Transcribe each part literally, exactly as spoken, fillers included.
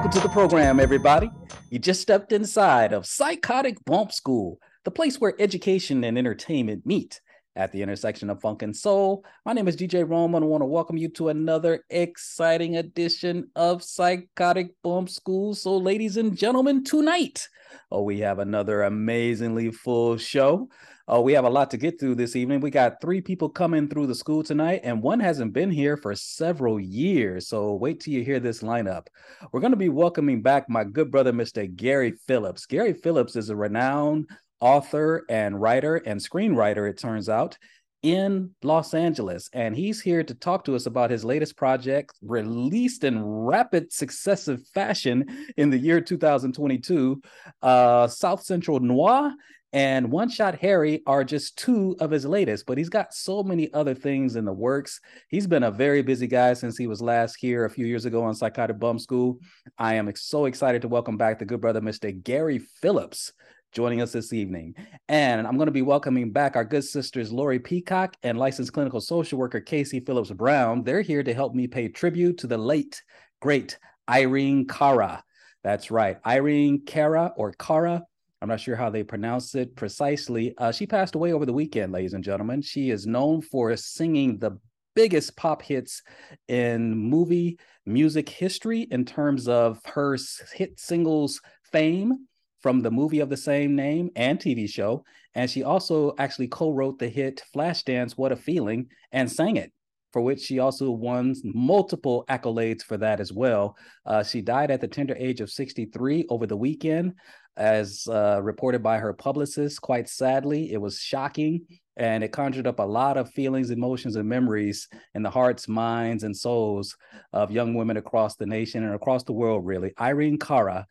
Welcome to the program, everybody. You just stepped inside of Psychotic Bump School, the place where education and entertainment meet at the intersection of funk and soul. My name is D J Rome, and I want to welcome you to another exciting edition of Psychotic Bump School. So, ladies and gentlemen, tonight, oh, we have another amazingly full show. Oh, we have a lot to get through this evening. We got three people coming through the school tonight, and one hasn't been here for several years, so wait till you hear this lineup. We're going to be welcoming back my good brother, Mister Gary Phillips. Gary Phillips is a renowned author and writer and screenwriter, it turns out, in Los Angeles, and he's here to talk to us about his latest project, released in rapid successive fashion in the year two thousand twenty-two, uh, South Central Noir, and One Shot Harry are just two of his latest, but he's got so many other things in the works. He's been a very busy guy since he was last here a few years ago on Psychotic Bump School. I am so excited to welcome back the good brother, Mister Gary Phillips, joining us this evening. And I'm going to be welcoming back our good sisters, Lori Peacock and licensed clinical social worker, Casey Phillips Brown. They're here to help me pay tribute to the late, great Irene Cara. That's right, Irene Cara or Cara. I'm not sure how they pronounce it precisely. Uh, she passed away over the weekend, ladies and gentlemen. She is known for singing the biggest pop hits in movie music history in terms of her hit singles Fame, from the movie of the same name and T V show. And she also actually co-wrote the hit Flashdance What a Feeling and sang it, for which she also won multiple accolades for that as well. Uh, she died at the tender age of sixty-three over the weekend, as uh, reported by her publicist. Quite sadly, it was shocking, and it conjured up a lot of feelings, emotions, and memories in the hearts, minds, and souls of young women across the nation and across the world, really. Irene Cara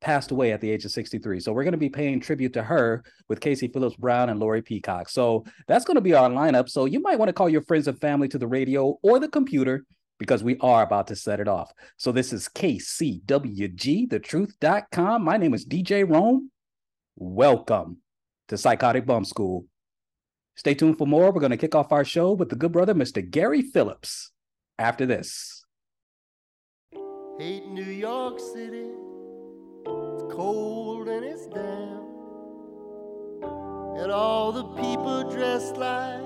passed away at the age of sixty-three. So we're going to be paying tribute to her with Casey Phillips Brown and Lori Peacock. So that's going to be our lineup. So you might want to call your friends and family to the radio or the computer, because we are about to set it off. So this is K C W G, the truth dot com. My name is D J Rome. Welcome to Psychotic Bump School. Stay tuned for more. We're going to kick off our show with the good brother, Mister Gary Phillips, after this. Hate New York City. Cold and it's damp, and all the people dressed like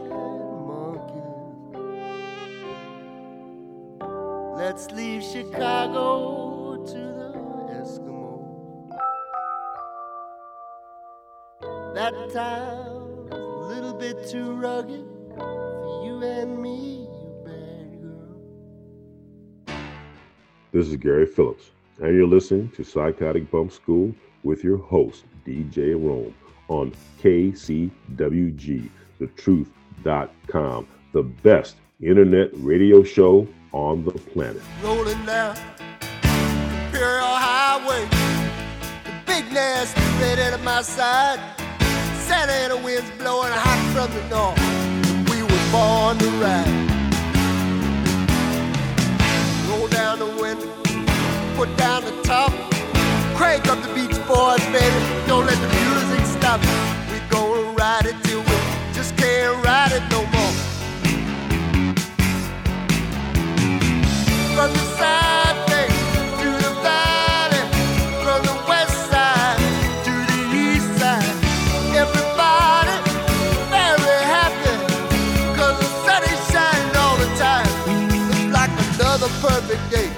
monkeys. Let's leave Chicago to the Eskimos. That town's a little bit too rugged for you and me, you bad girl. This is Gary Phillips, and you're listening to Psychotic Bump School with your host, D J Rome, on K C W G, the truth dot com, the best internet radio show on the planet. Rolling down Imperial Highway, the big nasty redhead at my side, Santa Ana winds blowing hot from the north. We were born to ride. Roll down the window, put down the top, crank up the Beach Boys, baby, don't let the music stop. We gonna ride it till we just can't ride it no more. From the side thing to the valley, from the west side to the east side, everybody very happy, cause the sun is shining all the time. It's like another perfect day.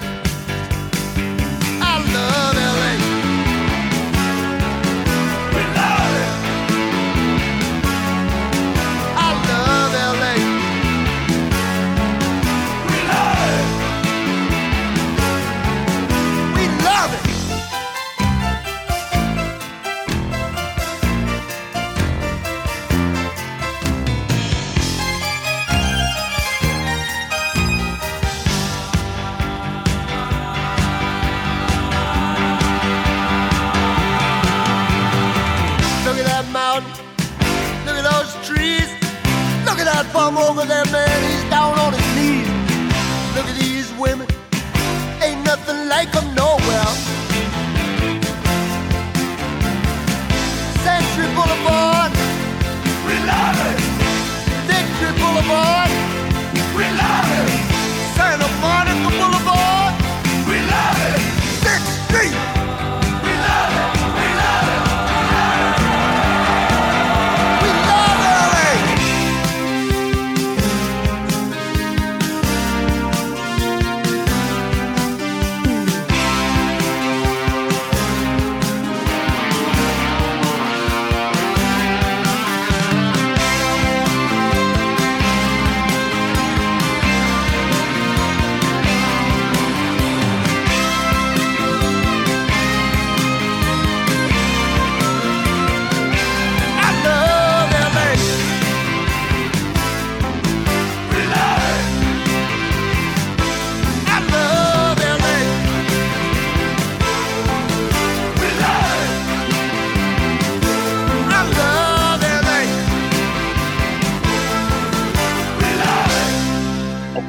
Farm over there, man, he's down on his knees. Look at these women, ain't nothing like them nowhere. Century Boulevard, we love it. Victory Boulevard, we love it. Santa Monica Boulevard, we love it. Sixth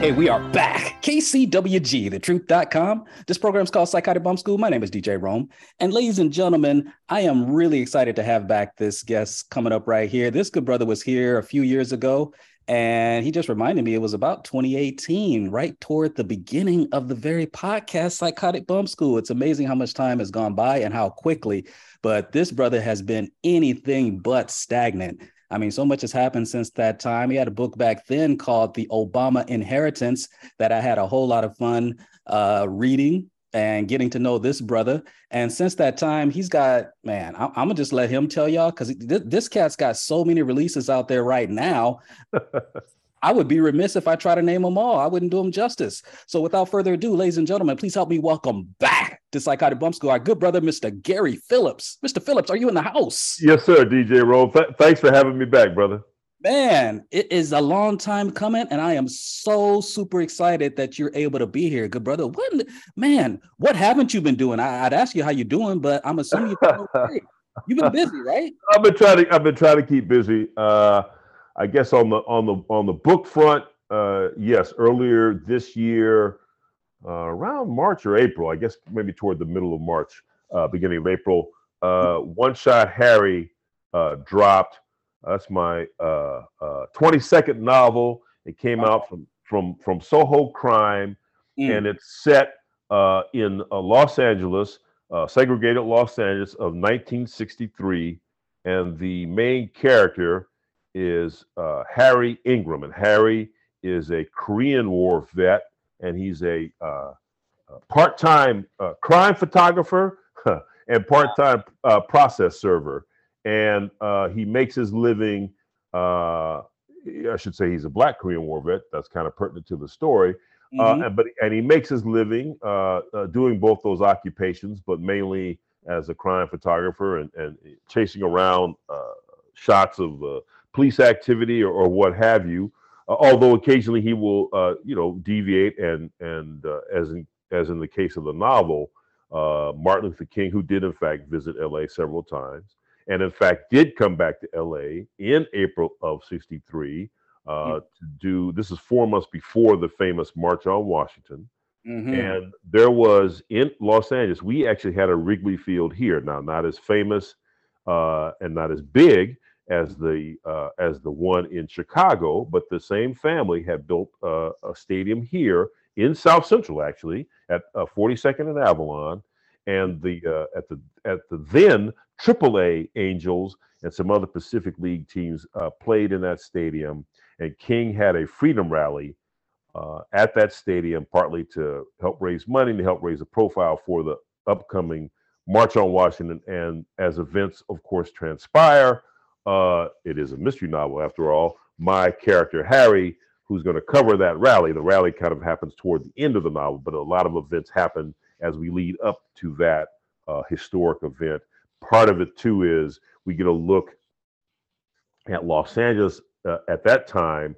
Hey, we are back. K C W G, the truth dot com. This program's called Psychotic Bump School. My name is D J Rome. And ladies and gentlemen, I am really excited to have back this guest coming up right here. This good brother was here a few years ago, and he just reminded me it was about twenty eighteen, right toward the beginning of the very podcast, Psychotic Bump School. It's amazing how much time has gone by and how quickly, but this brother has been anything but stagnant. I mean, so much has happened since that time. He had a book back then called The Obama Inheritance that I had a whole lot of fun uh, reading and getting to know this brother. And since that time, he's got, man, I- I'm going to just let him tell y'all, because th- this cat's got so many releases out there right now. I would be remiss if I try to name them all. I wouldn't do them justice. So without further ado, ladies and gentlemen, please help me welcome back to Psychotic Bump School our good brother, Mister Gary Phillips. Mister Phillips, are you in the house? Yes, sir, D J Rome. Th- thanks for having me back, brother. Man, it is a long time coming, and I am so super excited that you're able to be here, good brother. What, man, what haven't you been doing? I- I'd ask you how you're doing, but I'm assuming you've been, okay. You've been busy, right? I've been trying to. I've been trying to keep busy. Uh, I guess on the on the on the book front, uh, yes, earlier this year, uh, around March or April, I guess maybe toward the middle of March, uh, beginning of April, uh, One Shot Harry uh, dropped. That's my uh, uh, twenty-second novel. It came wow. out from from from Soho Crime, mm. and it's set uh, in uh, Los Angeles, uh, segregated Los Angeles of nineteen sixty-three, and the main character is uh, Harry Ingram, and Harry is a Korean War vet, and he's a, uh, a part-time uh, crime photographer and part-time uh, process server, and uh, he makes his living, uh, I should say he's a Black Korean War vet, that's kind of pertinent to the story, mm-hmm. uh, and, but, and he makes his living uh, uh, doing both those occupations, but mainly as a crime photographer and, and chasing around uh, shots of uh, police activity or, or what have you, uh, although occasionally he will, uh, you know, deviate and, and uh, as in as in the case of the novel, uh, Martin Luther King, who did in fact visit L A several times, and in fact did come back to L A in April of sixty-three uh, mm-hmm. to do, this is four months before the famous March on Washington, mm-hmm. and there was, in Los Angeles, we actually had a Wrigley Field here, now not as famous uh, and not as big as the uh, as the one in Chicago, but the same family had built uh, a stadium here in South Central, actually at uh, forty-second and Avalon, and the uh, at the at the then triple A Angels and some other Pacific League teams uh, played in that stadium. And King had a freedom rally uh, at that stadium, partly to help raise money and to help raise a profile for the upcoming March on Washington. And as events, of course, transpire. Uh, it is a mystery novel, after all. My character, Harry, who's going to cover that rally, the rally kind of happens toward the end of the novel, but a lot of events happen as we lead up to that uh, historic event. Part of it, too, is we get a look at Los Angeles uh, at that time,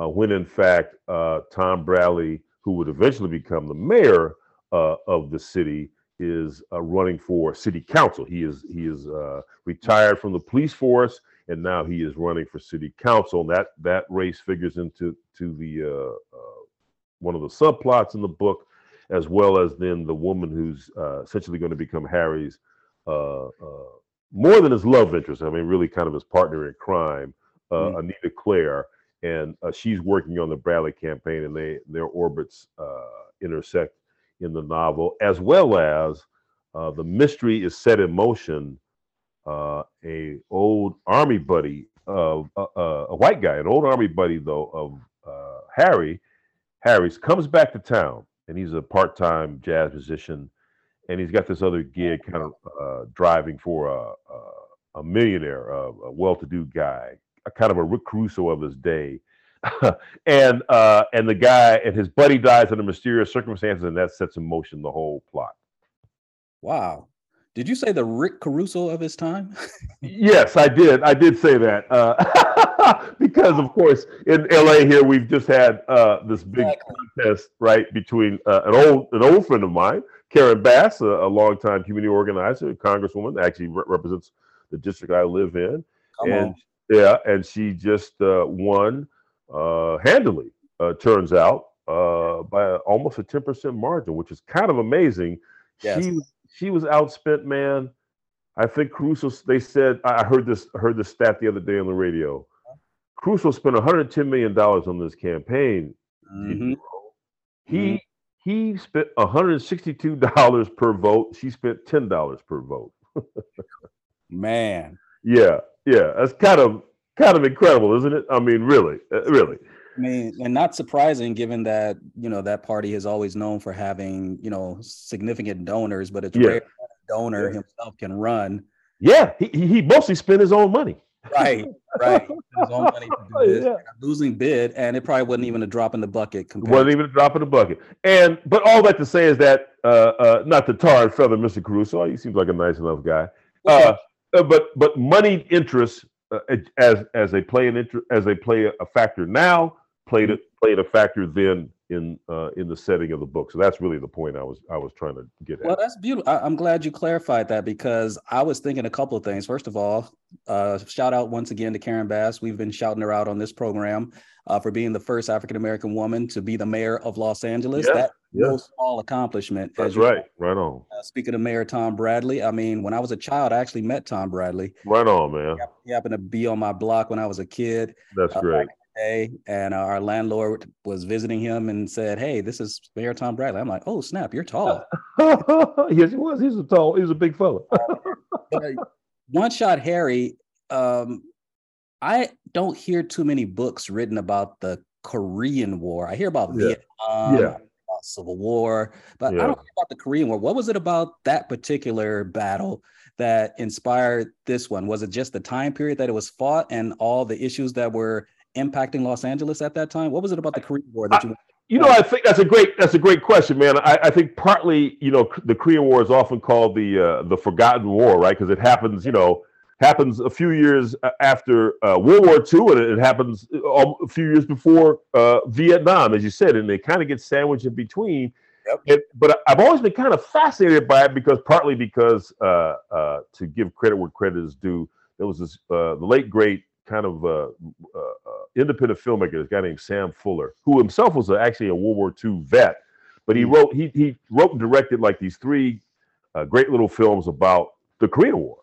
uh, when, in fact, uh, Tom Bradley, who would eventually become the mayor uh, of the city, is uh, running for city council. He is he is uh, retired from the police force, and now he is running for city council. And that that race figures into to the uh, uh, one of the subplots in the book, as well as then the woman who's uh, essentially going to become Harry's uh, uh, more than his love interest. I mean, really kind of his partner in crime, uh, mm-hmm. Anita Clare, and uh, she's working on the Bradley campaign, and they their orbits uh, intersect in the novel, as well as uh, the mystery is set in motion. Uh, a old army buddy of uh, uh, a white guy, an old army buddy though of uh, Harry, Harry's comes back to town, and he's a part-time jazz musician, and he's got this other gig, kind of uh, driving for a, a, a millionaire, a, a well-to-do guy, a kind of a Rick Caruso of his day. and uh, and the guy and his buddy dies under mysterious circumstances, and that sets in motion the whole plot. Wow! Did you say the Rick Caruso of his time? Yes, I did. I did say that uh, because, of course, in L A here we've just had uh, this big exactly. contest, right, between uh, an old an old friend of mine, Karen Bass, a, a longtime community organizer, a congresswoman, actually re- represents the district I live in, Come and on. yeah, and she just uh, won. Uh, handily, uh, turns out, uh, by almost a ten percent margin, which is kind of amazing. Yes. She she was outspent, man. I think Caruso, they said, I heard this I heard this stat the other day on the radio. Caruso spent one hundred ten million dollars on this campaign. Mm-hmm. He mm-hmm. he spent one hundred sixty-two dollars per vote. She spent ten dollars per vote. Man. Yeah, yeah. That's kind of kind of incredible, isn't it? I mean, really, really. I mean, and not surprising given that, you know, that party is always known for having, you know, significant donors, but it's yeah. rare that a donor yeah. himself can run. Yeah, he he mostly spent his own money. Right, right. His own money to do this. Yeah. Losing bid, and it probably wasn't even a drop in the bucket. Compared wasn't to- even a drop in the bucket. And but all that to say is that uh, uh, not to tar and feather Mister Caruso, he seems like a nice enough guy. Uh, but but money interests uh, as as they play an inter- as they play a factor now played a, played a factor then in uh, in the setting of the book. So that's really the point I was I was trying to get at. Well, that's beautiful. I, I'm glad you clarified that, because I was thinking a couple of things. First of all, uh, shout out once again to Karen Bass. We've been shouting her out on this program uh, for being the first African-American woman to be the mayor of Los Angeles. Yeah, that yeah. no small accomplishment. That's right. Know. Right on. Uh, speaking of Mayor Tom Bradley, I mean, when I was a child, I actually met Tom Bradley. Right on, man. He happened to be on my block when I was a kid. That's uh, great. Day, and our landlord was visiting him and said, "Hey, this is Mayor Tom Bradley." I'm like, "Oh snap, you're tall." Yes, he was. He's a tall. He was a big fella. uh, One Shot Harry. Um, I don't hear too many books written about the Korean War. I hear about yeah. Vietnam, yeah. about Civil War, but yeah. I don't hear about the Korean War. What was it about that particular battle that inspired this one? Was it just the time period that it was fought and all the issues that were impacting Los Angeles at that time? What was it about the Korean War that you? I, you know, I think that's a great that's a great question, man. I, I think partly, you know, the Korean War is often called the uh, the Forgotten War, right? Because it happens, you know, happens a few years after uh, World War Two, and it happens a few years before uh, Vietnam, as you said, and they kind of get sandwiched in between. Yep. And, but I've always been kind of fascinated by it because partly because uh, uh, to give credit where credit is due, there was this uh, the late great. kind of uh, uh, independent filmmaker, this guy named Sam Fuller, who himself was a, actually a World War Two vet, but he wrote he he wrote and directed like these three uh, great little films about the Korean War,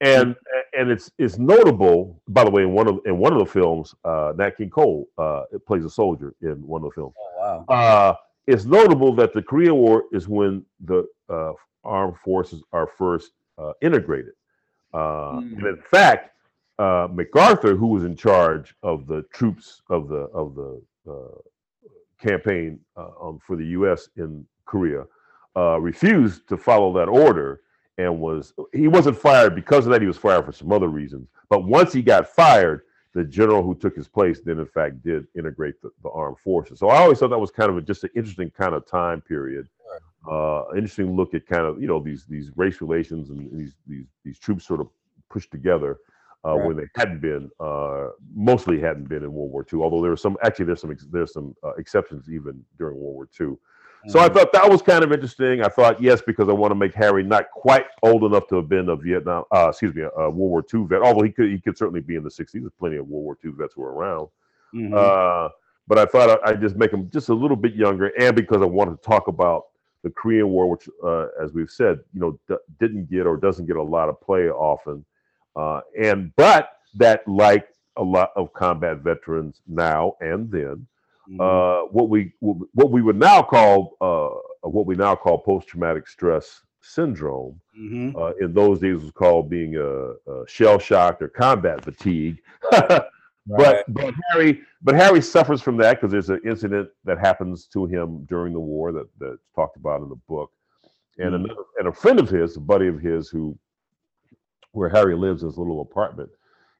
and and it's it's notable. By the way, in one of in one of the films, uh, Nat King Cole uh, plays a soldier in one of the films. Oh, wow! Uh, it's notable that the Korean War is when the uh, armed forces are first uh, integrated, uh, mm. and in fact. Uh, MacArthur, who was in charge of the troops of the of the uh, campaign uh, um, for the U S in Korea, uh, refused to follow that order, and was he wasn't fired because of that. He was fired for some other reasons. But once he got fired, the general who took his place then, in fact, did integrate the, the armed forces. So I always thought that was kind of a, just an interesting kind of time period, uh, interesting look at kind of you know these these race relations and these these these troops sort of pushed together. Uh, right. When they hadn't been, uh, mostly hadn't been in World War Two. Although there were some, actually, there's some, there's some uh, exceptions even during World War Two. Mm-hmm. So I thought that was kind of interesting. I thought yes, because I want to make Harry not quite old enough to have been a Vietnam, uh, excuse me, a, a World War Two vet. Although he could, he could certainly be in the sixties. There's plenty of World War Two vets who were around. Mm-hmm. Uh, but I thought I'd just make him just a little bit younger, and because I wanted to talk about the Korean War, which, uh, as we've said, you know, d- didn't get or doesn't get a lot of play often. Uh, and but that, like a lot of combat veterans now and then, mm-hmm. uh, what we what we would now call uh, what we now call post-traumatic stress syndrome. Mm-hmm. Uh, in those days, was called being a, a shell shocked or combat fatigue. Right. But but Harry but Harry suffers from that because there's an incident that happens to him during the war that, that's talked about in the book, and mm-hmm. another and a friend of his, a buddy of his, who. Where Harry lives in his little apartment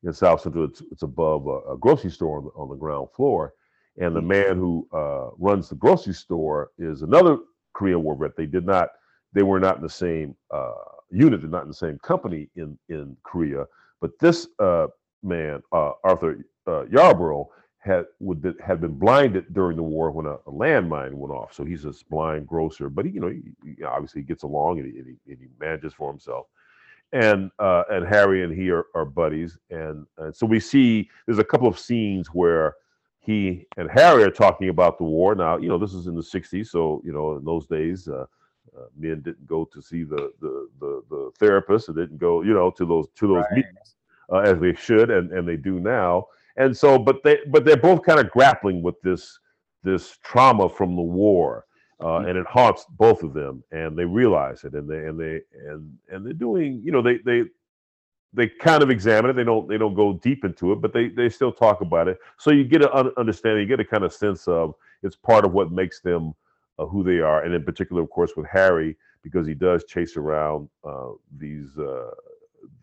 in South Central. It's, it's above a, a grocery store on the, on the ground floor. And the man who uh, runs the grocery store is another Korean War vet. They did not, they were not in the same uh, unit, they're not in the same company in, in Korea. But this uh, man, uh, Arthur uh, Yarborough, had would be, had been blinded during the war when a, a landmine went off. So he's this blind grocer, but he, you know, he, he obviously gets along and he, and he, and he manages for himself. And uh, and Harry and he are, are buddies, and uh, so we see there's a couple of scenes where he and Harry are talking about the war. Now, you know, this is in the sixties, so, you know, in those days, uh, uh, men didn't go to see the the the, the therapist, and didn't go, you know, to those to those right. meetings uh, as they should, and and they do now. And so, but they but they're both kind of grappling with this this trauma from the war. Uh, and it haunts both of them, and they realize it, and they and they and and they're doing, you know, they they they kind of examine it. They don't they don't go deep into it, but they they still talk about it. So you get an understanding, you get a kind of sense of it's part of what makes them uh, who they are, and in particular, of course, with Harry, because he does chase around uh, these uh,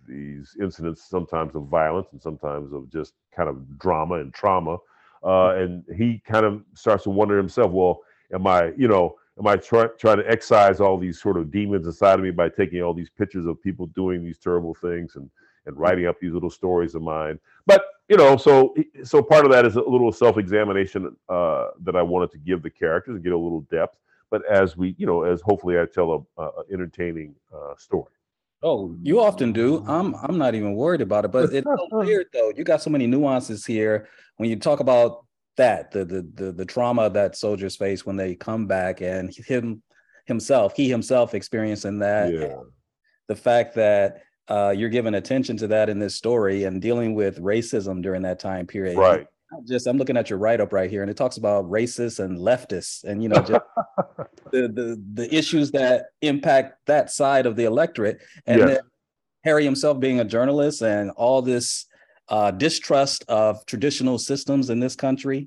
these incidents, sometimes of violence and sometimes of just kind of drama and trauma, uh, and he kind of starts to wonder himself, well. Am I, you know, am I trying try to excise all these sort of demons inside of me by taking all these pictures of people doing these terrible things and and writing up these little stories of mine? But, you know, so so part of that is a little self-examination uh, that I wanted to give the characters and get a little depth. But as we, you know, as hopefully I tell a, a entertaining uh, story. Oh, you often do. I'm I'm not even worried about it. But it's so weird, though. You got so many nuances here when you talk about that the, the the the trauma that soldiers face when they come back, and him himself he himself experiencing that, yeah. The fact that uh you're giving attention to that in this story and dealing with racism during that time period, right? Not just, I'm looking at your write-up right here, and it talks about racists and leftists, and, you know, just the, the the issues that impact that side of the electorate, and yes. Then Harry himself being a journalist and all this Uh, distrust of traditional systems in this country,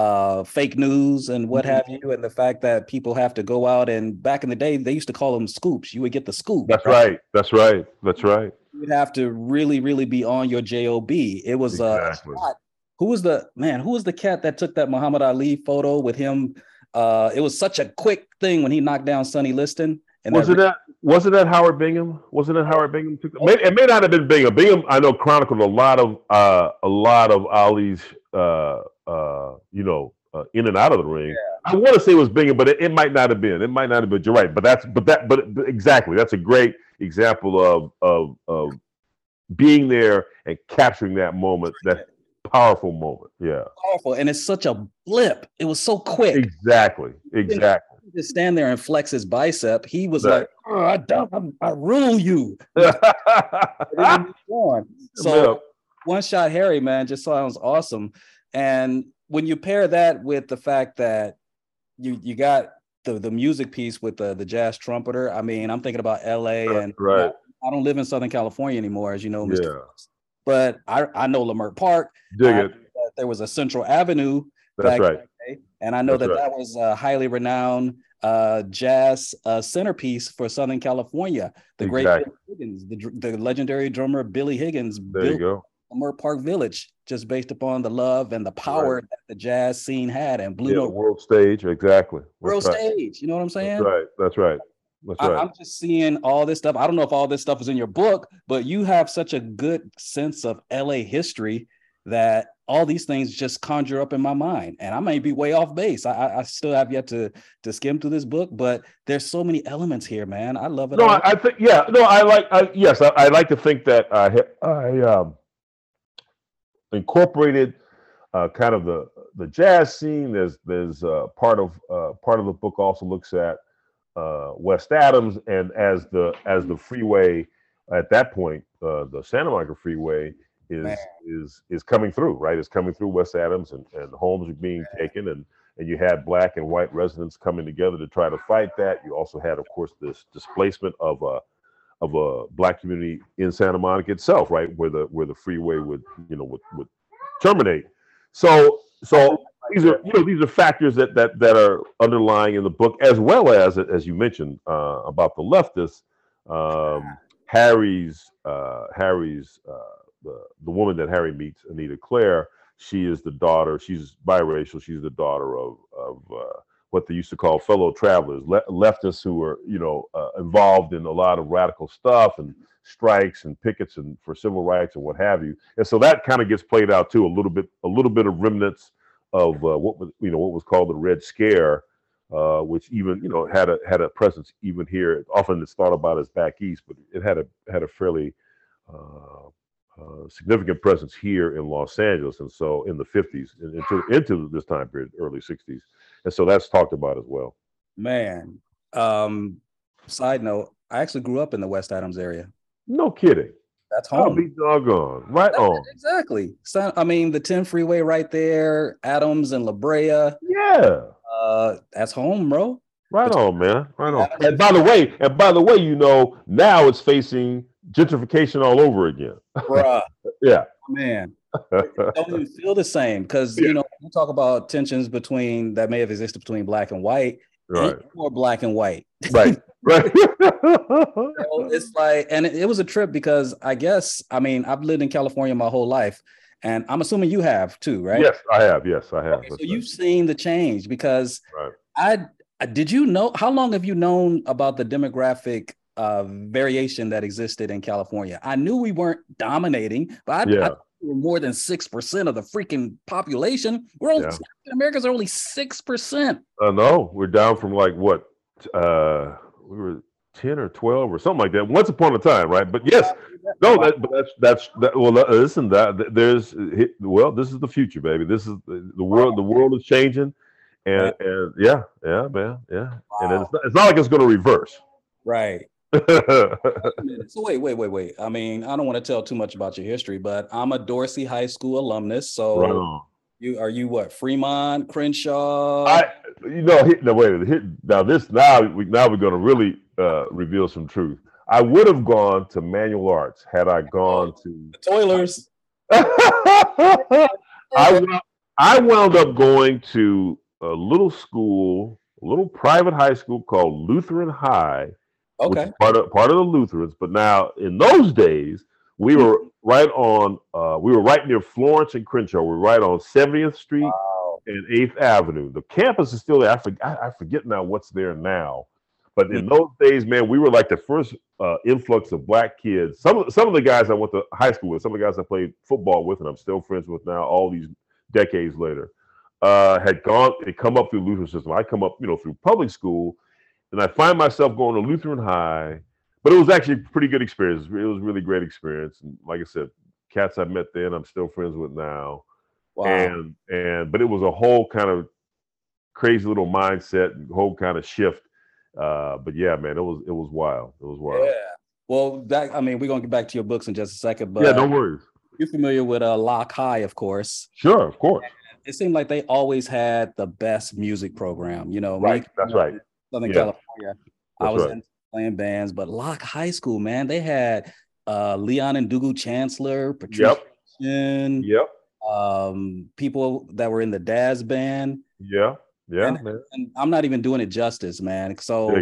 uh, fake news and what have you, and the fact that people have to go out, and back in the day, they used to call them scoops. You would get the scoop. That's right. right. That's right. That's right. You'd have to really, really be on your J O B. It was exactly. uh, who was the man? Who was the cat that took that Muhammad Ali photo with him? Uh, it was such a quick thing when he knocked down Sonny Liston. And wasn't that, that wasn't that Howard Bingham? Wasn't that Howard Bingham? Took, may, it may not have been Bingham. Bingham, I know, chronicled a lot of uh, a lot of Ali's, uh, uh, you know, uh, in and out of the ring. Yeah. I want to say it was Bingham, but it, it might not have been. It might not have been. You're right, but that's but that but, but exactly. That's a great example of of of being there and capturing that moment. That powerful moment. Yeah, powerful, and it's such a blip. It was so quick. Exactly. Exactly. Just stand there and flex his bicep. He was right. like, oh, I, don't, I rule you. So One Shot Harry, man, just sounds awesome. And when you pair that with the fact that you you got the, the music piece with the, the jazz trumpeter, I mean, I'm thinking about L A and right. I, I don't live in Southern California anymore, as you know, Mister Yeah. But I, I know Leimert Park. Dig it. There was a Central Avenue. That's right. And I know That's that right. that was a highly renowned uh, jazz uh, centerpiece for Southern California. The exactly. great Bill Higgins, the, the legendary drummer Billy Higgins, there built you go. Leimert Park Village, just based upon the love and the power right. that the jazz scene had, and blew yeah, the world stage. Exactly, That's world right. stage. You know what I'm saying? That's right. That's right. That's I, right. I'm just seeing all this stuff. I don't know if all this stuff is in your book, but you have such a good sense of L A history that all these things just conjure up in my mind, and I may be way off base. I, I still have yet to to skim through this book, but there's so many elements here, man. I love it. No, I, I think yeah. No, I like. I, yes, I, I like to think that I I um, incorporated uh, kind of the the jazz scene. There's there's uh, part of uh, part of the book also looks at uh, West Adams, and as the as the freeway at that point, uh, the Santa Monica freeway. Is Man. is is coming through, right? It's coming through West Adams, and, and homes are being Man. taken, and and you had black and white residents coming together to try to fight that. You also had, of course, this displacement of a of a black community in Santa Monica itself, right, where the where the freeway would you know would, would terminate. So so these are you know these are factors that that that are underlying in the book, as well as as you mentioned uh, about the leftists, um, Harry's uh, Harry's. Uh, The, the woman that Harry meets, Anita Clare, she is the daughter, she's biracial, she's the daughter of, of uh, what they used to call fellow travelers, le leftists who were, you know, uh, involved in a lot of radical stuff and strikes and pickets and for civil rights and what have you. And so that kind of gets played out, too, a little bit, a little bit of remnants of uh, what was, you know, what was called the Red Scare, uh, which even, you know, had a had a presence even here. Often it's thought about as back east, but it had a had a fairly... Uh, uh, significant presence here in Los Angeles. And so in the fifties, into, into this time period, early sixties. And so that's talked about as well. Man, um, side note, I actually grew up in the West Adams area. No kidding. That's home. I'll be doggone. Right That's on. Exactly. So, I mean, the ten freeway right there, Adams and La Brea. Yeah. Uh, that's home, bro. Right but on, man. Right on. And by the way, and by the way, you know, now it's facing gentrification all over again. Bruh. Yeah. Man. It don't even feel the same because, yeah. you know, we talk about tensions between that may have existed between black and white. Right. More black and white. Right. Right. So it's like, and it, it was a trip because I guess, I mean, I've lived in California my whole life, and I'm assuming you have too, right? Yes, I have. Yes, I have. Okay, so right. You've seen the change because right. I, I, did you know, how long have you known about the demographic uh, variation that existed in California? I knew we weren't dominating, but I, yeah. I we were more than six percent of the freaking population. We're only, yeah. African Americans are only six percent. I know. We're down from like what? Uh, we were ten or twelve or something like that once upon a time, right? But yes, no, that, but that's that's that, well, listen, that there's well, this is the future, baby. This is the world. The world is changing, and, and yeah, yeah, man, yeah. Wow. And it's not, it's not like it's going to reverse, right? So wait, wait, wait, wait. I mean, I don't want to tell too much about your history, but I'm a Dorsey High School alumnus, so. Right on. You are you what Fremont, Crenshaw? I you know hit no wait hit, now this now we now we're going to really uh, reveal some truth. I would have gone to Manual Arts had I gone to the Toilers. I I wound up going to a little school, a little private high school called Lutheran High. Okay, which is part of part of the Lutherans, but now in those days. We were right on, uh, we were right near Florence and Crenshaw. We were right on seventieth Street wow. and eighth Avenue. The campus is still there. I, for, I, I forget now what's there now. But in those days, man, we were like the first uh, influx of black kids. Some, some of the guys I went to high school with, some of the guys I played football with, and I'm still friends with now, all these decades later, uh, had gone, had come up through the Lutheran system. I come up, you know, through public school, and I find myself going to Lutheran High. But it was actually a pretty good experience. It was a really great experience. And like I said, cats I met then, I'm still friends with now. Wow. And and but it was a whole kind of crazy little mindset and whole kind of shift. Uh, but yeah, man, it was it was wild. It was wild. Yeah. Well, that, I mean, we're gonna get back to your books in just a second, but yeah, don't worry. You're familiar with uh, Lock High, of course. Sure, of course. And it seemed like they always had the best music program. You know, right? Make, That's you know, right. Southern yeah. California. That's I was right. in. Playing bands, but Locke High School, man, they had uh, Leon and Dugu Chancellor, Patricia, yep, yep. Um, people that were in the Daz band, yeah, yeah. And, man. And I'm not even doing it justice, man. So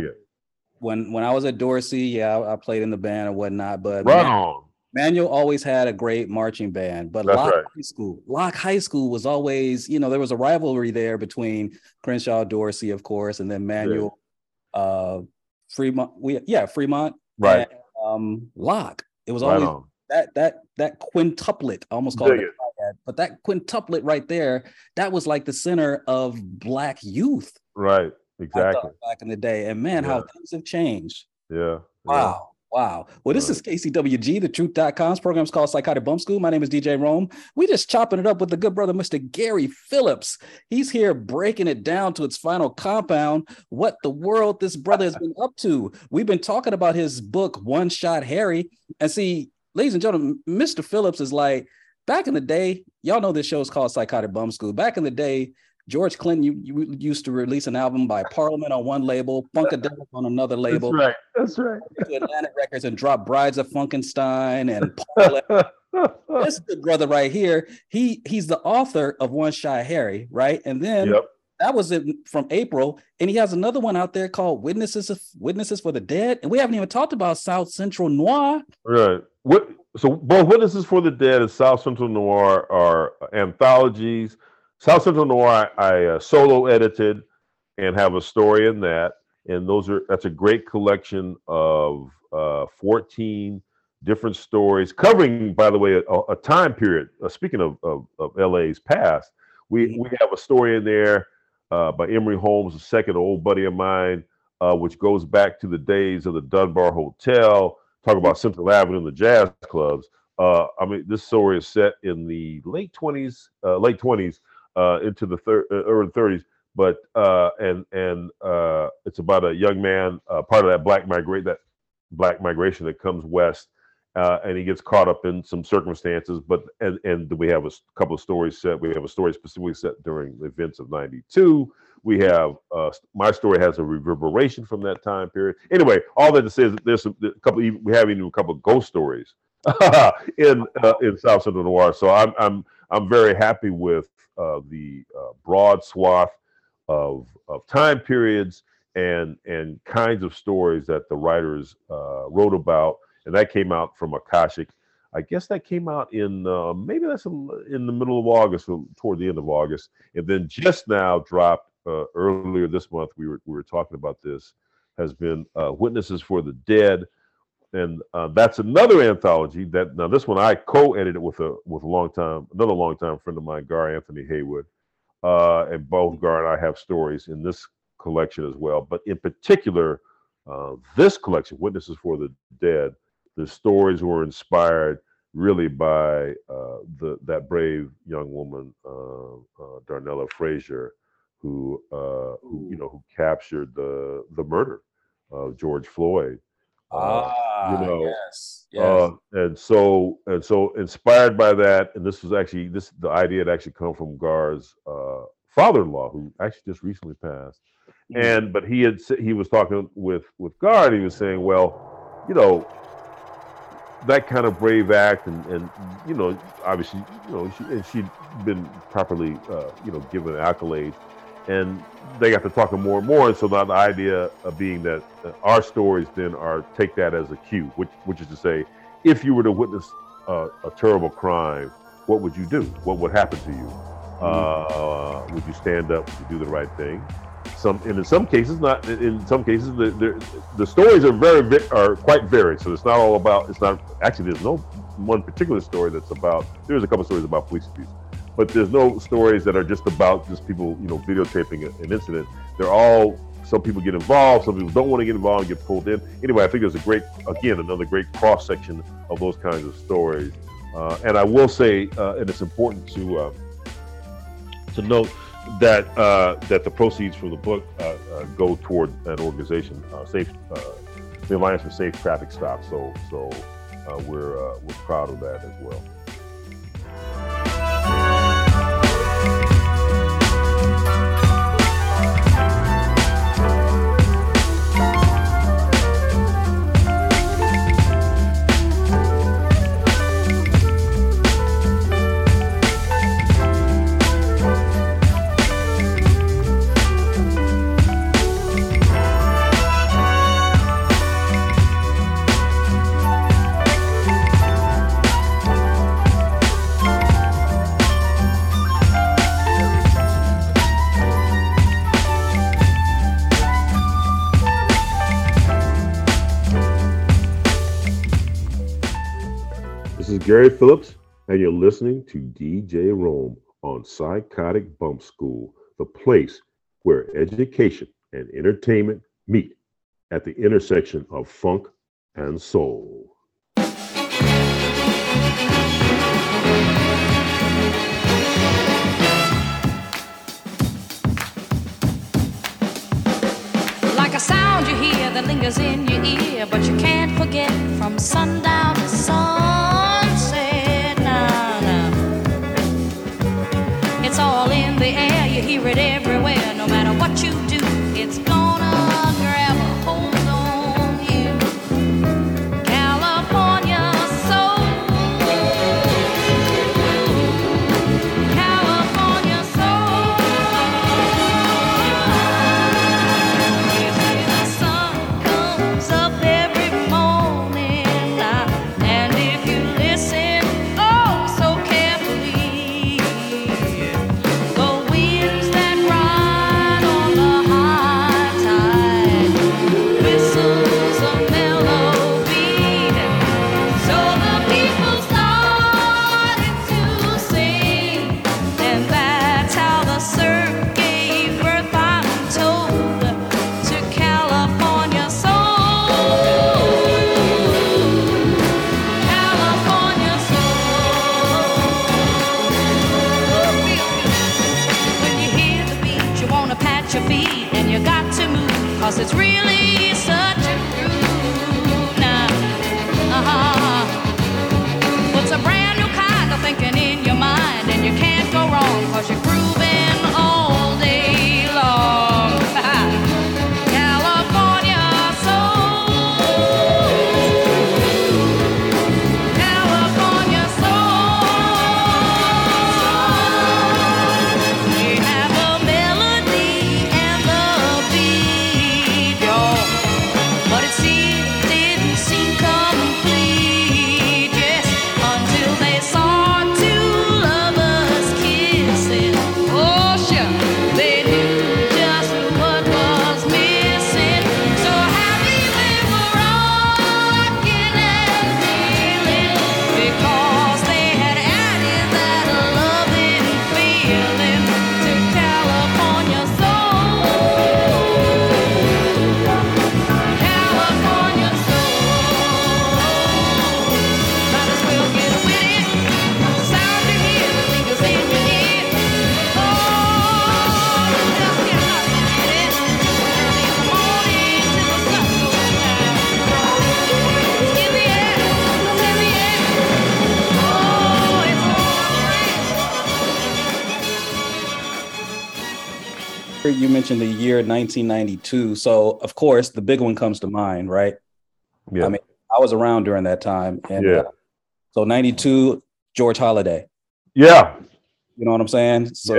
when when I was at Dorsey, yeah, I, I played in the band and whatnot, but right man, on. Manual always had a great marching band, but That's Locke right. High School, Locke High School was always, you know, there was a rivalry there between Crenshaw, Dorsey, of course, and then Manual. Yeah. Uh, Fremont, we yeah, Fremont, right? And, um, Locke. It was always right that that that quintuplet. I almost called it, it, but that quintuplet right there, that was like the center of black youth, right? Exactly. Thought, back in the day, and man, yeah. how things have changed. Yeah. Wow. Yeah. Wow. Well, this right. is K C W G, the truth dot com's program is called Psychotic Bump School. My name is D J Rome. We just chopping it up with the good brother, Mister Gary Phillips. He's here breaking it down to its final compound. What the world this brother has been up to. We've been talking about his book, One Shot Harry. And see, ladies and gentlemen, Mister Phillips is like, back in the day, y'all know this show is called Psychotic Bump School. Back in the day, George Clinton you, you used to release an album by Parliament on one label, Funkadelic on another label. That's right. That's right. To Atlantic Records and drop Brides of Funkenstein and Paul. This good brother right here, he he's the author of One Shot Harry, right? And then yep. that was it from April, and he has another one out there called Witnesses Witnesses for the Dead, and we haven't even talked about South Central Noir. Right. What? So both Witnesses for the Dead and South Central Noir are anthologies. South Central Noir, I, I uh, solo edited and have a story in that, and those are that's a great collection of uh, fourteen different stories covering, by the way, a, a time period. Uh, speaking of, of of L A's past, we we have a story in there uh, by Emory Holmes, a second old buddy of mine, uh, which goes back to the days of the Dunbar Hotel. Talk about Central Avenue and the jazz clubs. Uh, I mean, this story is set in the late twenties, uh, late twenties uh, into the thir- early thirties. But uh, and and uh, it's about a young man, uh, part of that black migrate that black migration that comes west, uh, and he gets caught up in some circumstances. But and and we have a couple of stories set. We have a story specifically set during the events of ninety-two. We have uh, my story has a reverberation from that time period. Anyway, all that to say is that there's some, a couple. We have even a couple of ghost stories in uh, in South Central Noir. So I'm I'm I'm very happy with uh, the uh, broad swath of of time periods and and kinds of stories that the writers uh, wrote about, and that came out from Akashic. I guess that came out in uh, maybe that's in the middle of August, or toward the end of August, and then just now dropped uh, earlier this month. We were we were talking about this. Has been uh, Witnesses for the Dead, and uh, that's another anthology that now this one I co-edited with a with a long time another long time friend of mine, Gar Anthony Haywood. Uh, and both Gar and I have stories in this collection as well. But in particular, uh, this collection, Witnesses for the Dead, the stories were inspired really by uh, the that brave young woman, uh, uh, Darnella Frazier, who, uh, who you know who captured the the murder of George Floyd. Uh, ah, you know, yes, yes. Uh, and so, and so, inspired by that, and this was actually this the idea had actually come from Gar's uh, father-in-law, who actually just recently passed. And but he had he was talking with with Gar, and he was saying, well, you know, that kind of brave act, and and you know, obviously, you know, she, and she'd been properly, uh, you know, given accolades. And they got to talking more and more, and so now the idea of being that our stories then are take that as a cue, which which is to say, if you were to witness a, a terrible crime, what would you do? What would happen to you? Uh, would you stand up? Would you do the right thing? Some and in some cases, not in some cases, the the, the stories are very are quite varied. So it's not all about. It's not actually. There's no one particular story that's about. There's a couple stories about police abuse. But there's no stories that are just about just people, you know, videotaping an incident. They're all, some people get involved, some people don't want to get involved and get pulled in. Anyway, I think there's a great, again, another great cross-section of those kinds of stories. Uh, and I will say, uh, and it's important to uh, to note that uh, that the proceeds from the book uh, uh, go toward an organization, uh, Safe, uh, the Alliance for Safe Traffic Stops. So, so uh, we're uh, we're proud of that as well. Gary Phillips, and you're listening to D J Rome on Psychotic Bump School, the place where education and entertainment meet at the intersection of funk and soul. Like a sound you hear that lingers in your ear, but you can't forget from sundown to sun. It's all in the air, you hear it everywhere. No matter what you do, it's gonna grab a hold on you. California soul, California soul. If the sun comes You mentioned the year nineteen ninety-two, so of course the big one comes to mind, right? Yeah. I mean, I was around during that time, and yeah. Uh, so ninety-two, George Holliday. Yeah, you know what I'm saying. So,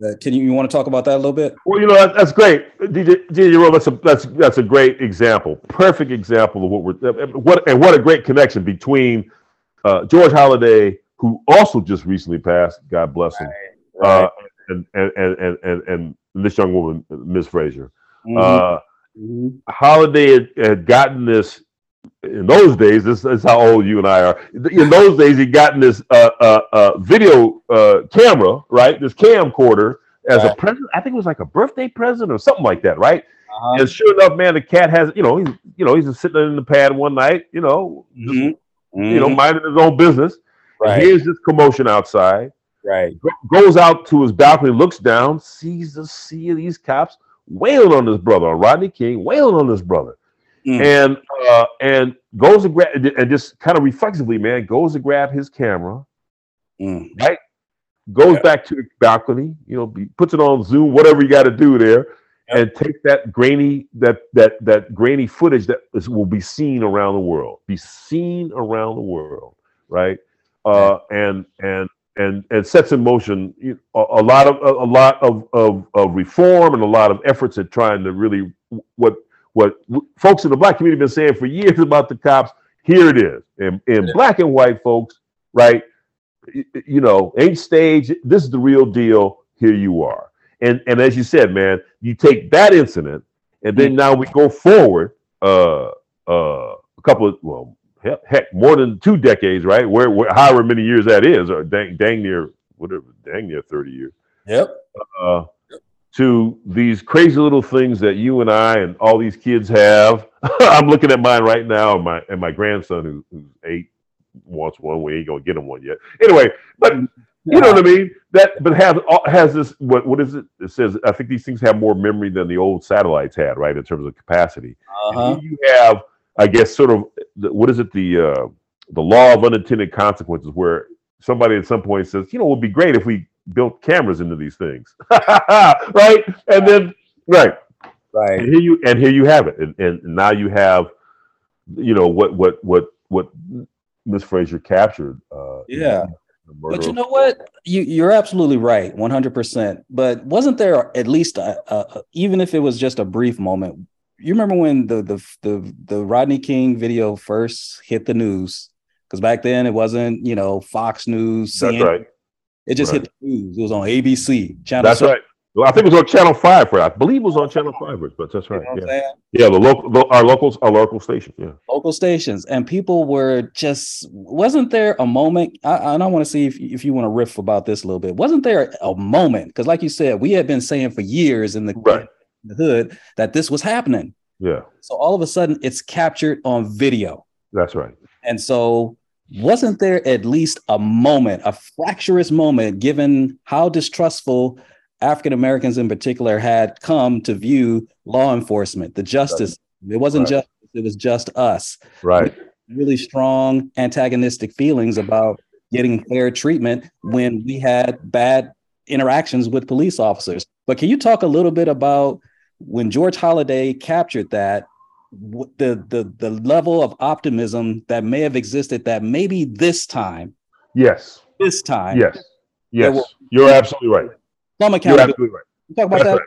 yeah. uh, can you, you want to talk about that a little bit? Well, you know, that, that's great, D J Roll. That's a that's that's a great example, perfect example of what we're what and what a great connection between uh, George Holliday, who also just recently passed, God bless him, right, right. Uh, and and and and. and this young woman, Miss Frazier. Mm-hmm. Uh, mm-hmm. Holliday had, had gotten this in those days. This, this is how old you and I are. In those days, he'd gotten this uh, uh, uh, video uh, camera, right? This camcorder as right. a present. I think it was like a birthday present or something like that, right? Uh-huh. And sure enough, man, the cat has, you know, he's, you know, he's just sitting in the pad one night, you know, mm-hmm. just, mm-hmm. you know, minding his own business. Right. And here's this commotion outside. Right. Goes out to his balcony, looks down, sees the sea of these cops wailing on his brother, on Rodney King, wailing on his brother. Mm. And uh, and goes to grab, and just kind of reflexively, man, goes to grab his camera, mm. right? Goes yeah. back to the balcony, you know, puts it on Zoom, whatever you got to do there, yep. and take that grainy, that that that grainy footage that is, will be seen around the world, be seen around the world, right? Uh, and and And and sets in motion a, a lot of a, a lot of, of, of reform and a lot of efforts at trying to really what what folks in the black community have been saying for years about the cops. Here it is, and and black and white folks, right? You know, ain't staged. This is the real deal. Here you are. And and as you said, man, you take that incident, and then now we go forward uh, uh, a couple of well. Heck, more than two decades, right? Where, where however many years that is, or dang, dang near whatever, dang near thirty years. Yep. Uh, yep. To these crazy little things that you and I and all these kids have. I'm looking at mine right now, and my and my grandson who, who's eight wants one. We ain't gonna get him one yet. Anyway, but you yeah. know what I mean. That but have has this what what is it? It says I think these things have more memory than the old satellites had, right? In terms of capacity. Uh-huh. You have. I guess sort of what is it the uh, the law of unintended consequences, where somebody at some point says, you know, it would be great if we built cameras into these things, right? And then right, right. And here you and here you have it, and and now you have, you know, what what what what Miss Frazier captured. Uh, yeah, but you know what, you you're absolutely right, one hundred percent. But wasn't there at least a, a, even if it was just a brief moment? You remember when the, the the the Rodney King video first hit the news? Because back then it wasn't, you know, Fox News. C N N. That's right. It just right. hit the news. It was on A B C channel. That's seven. Right. Well, I think it was on Channel Five. For I believe it was on Channel Five, but that's right. You know yeah. yeah, the local, the, our locals, our local station. Yeah, local stations, and people were just. Wasn't there a moment? I, I don't want to see if if you want to riff about this a little bit. Wasn't there a moment? Because, like you said, we had been saying for years in the. Right. The hood that this was happening. Yeah. So all of a sudden it's captured on video. That's right. And so wasn't there at least a moment, a fractious moment, given how distrustful African-Americans in particular had come to view law enforcement, the justice. Right. It wasn't right. justice, it was just us. Right. Really strong antagonistic feelings about getting fair treatment when we had bad interactions with police officers. But can you talk a little bit about when George Holliday captured that, the, the, the level of optimism that may have existed that maybe this time. Yes. This time. Yes. Yes. Were, You're absolutely right. Some You're absolutely right. You talk about That's that. Right.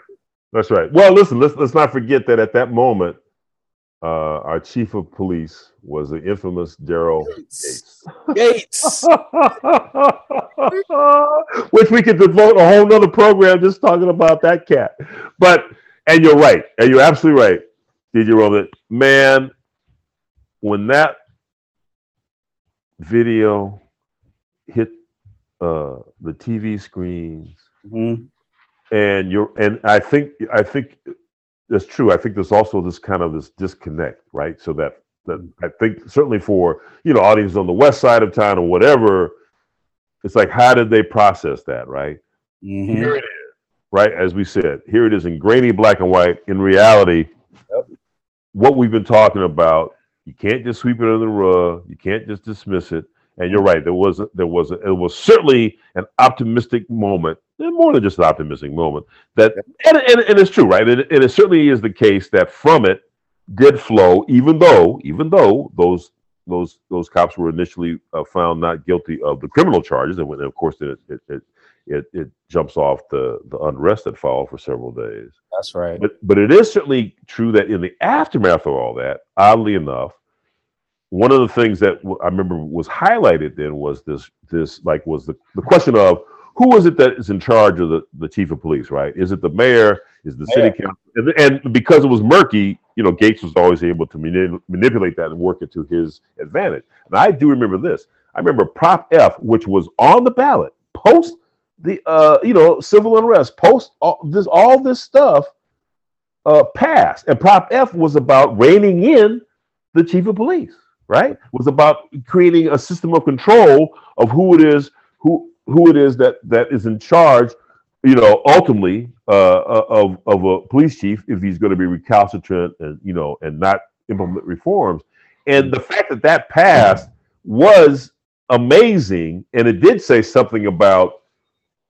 That's right. Well, listen, let's, let's not forget that at that moment, uh, our chief of police was the infamous Daryl Gates. Gates. Which we could devote a whole nother program just talking about that cat. But, and you're right. And you're absolutely right, D J Robert. Man, when that video hit uh, the T V screens, mm-hmm. and you're, and I think I think that's true. I think there's also this kind of this disconnect, right? So that that I think certainly for you know audiences on the west side of town or whatever, it's like how did they process that, right? Mm-hmm. Here it is, right? As we said, here it is in grainy black and white. In reality, yep. what we've been talking about, you can't just sweep it under the rug. You can't just dismiss it. And you're right. There was a, there was a, it was certainly an optimistic moment, and more than just an optimistic moment. That and, and, and it's true, right? And, and it certainly is the case that from it did flow, even though even though those those those cops were initially uh, found not guilty of the criminal charges, and, when, and of course it it, it it it jumps off the the unrest that followed for several days. That's right. But but it is certainly true that in the aftermath of all that, oddly enough. One of the things that I remember was highlighted then was this, this like, was the, the question of who is it that is in charge of the, the chief of police, right? Is it the mayor? Is the city yeah. council? And, and because it was murky, you know, Gates was always able to manip- manipulate that and work it to his advantage. And I do remember this. I remember Prop F, which was on the ballot post the, uh, you know, civil unrest, post all this, all this stuff uh, passed. And Prop F was about reining in the chief of police. Right, was about creating a system of control of who it is, who who it is that that is in charge, you know, ultimately uh, of of a police chief if he's going to be recalcitrant and you know and not implement reforms. And the fact that that passed was amazing, and it did say something about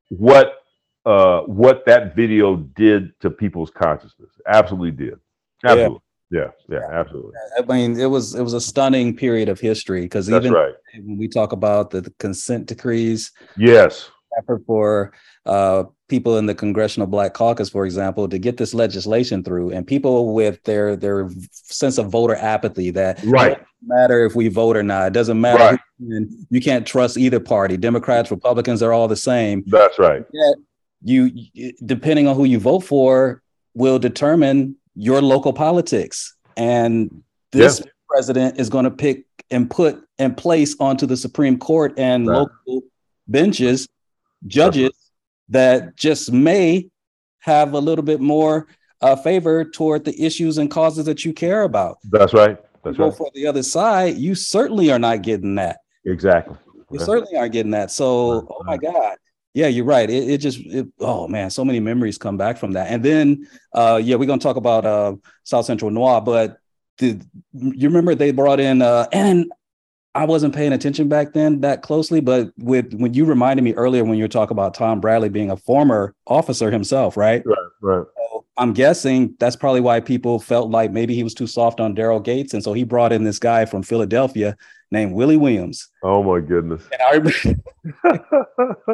what uh, what that video did to people's consciousness. Absolutely did. Absolutely. Yeah. Yeah, yeah, absolutely. I mean, it was it was a stunning period of history because even right. when we talk about the, the consent decrees, yes, effort for uh, people in the Congressional Black Caucus, for example, to get this legislation through, and people with their their sense of voter apathy that right. it doesn't matter if we vote or not, it doesn't matter. Right. Who, you can't trust either party. Democrats, Republicans are all the same. That's right. Yet you depending on who you vote for will determine your local politics, and this yeah. president is going to pick and put and place onto the Supreme Court and right. local benches, judges that just may have a little bit more uh, favor toward the issues and causes that you care about. That's right. That's right. For the other side, you certainly are not getting that. Exactly. You yeah. certainly aren't getting that. So, right. oh my God. Yeah, you're right. It, it just, it, oh man, so many memories come back from that. And then, uh, yeah, we're going to talk about uh, South Central Noir, but the, you remember they brought in, uh, and I wasn't paying attention back then that closely, but with when you reminded me earlier when you were talking about Tom Bradley being a former officer himself, right? Right, right. So I'm guessing that's probably why people felt like maybe he was too soft on Daryl Gates. And so he brought in this guy from Philadelphia named Willie Williams. Oh my goodness. And I remember,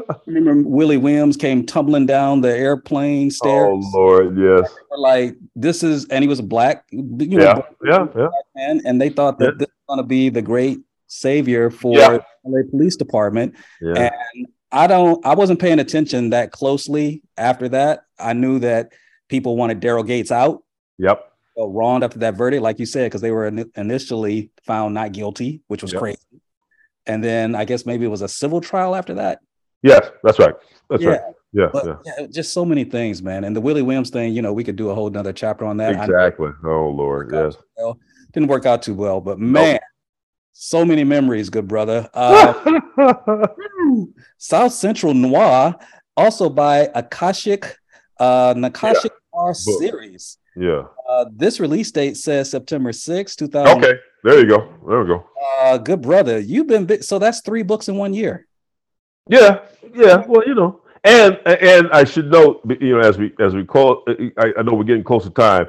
I remember Willie Williams came tumbling down the airplane stairs. Oh Lord, yes. Like this is, and he was black, you know, yeah, black, yeah, black yeah. man, and they thought that yeah. this was gonna be the great savior for yeah. L A Police Department. Yeah. And I don't I wasn't paying attention that closely after that. I knew that people wanted Daryl Gates out. Yep. So wronged after that verdict, like you said, because they were in- initially found not guilty, which was yep. crazy. And then I guess maybe it was a civil trial after that. Yes, that's right. That's yeah. right. Yeah, but, yeah. yeah. Just so many things, man. And the Willie Williams thing, you know, we could do a whole nother chapter on that. Exactly. Oh, Lord. Yes. Well. Didn't work out too well, but man, nope. so many memories, good brother. Uh, South Central Noir also by Akashic, uh, Nakashic Noir yeah. series. Yeah. Uh, this release date says September sixth, two thousand. Okay, there you go. There we go. Uh, good brother, you've been bi- so that's three books in one year. Yeah, yeah. Well, you know, and and I should note, you know, as we as we call, I, I know we're getting close to time.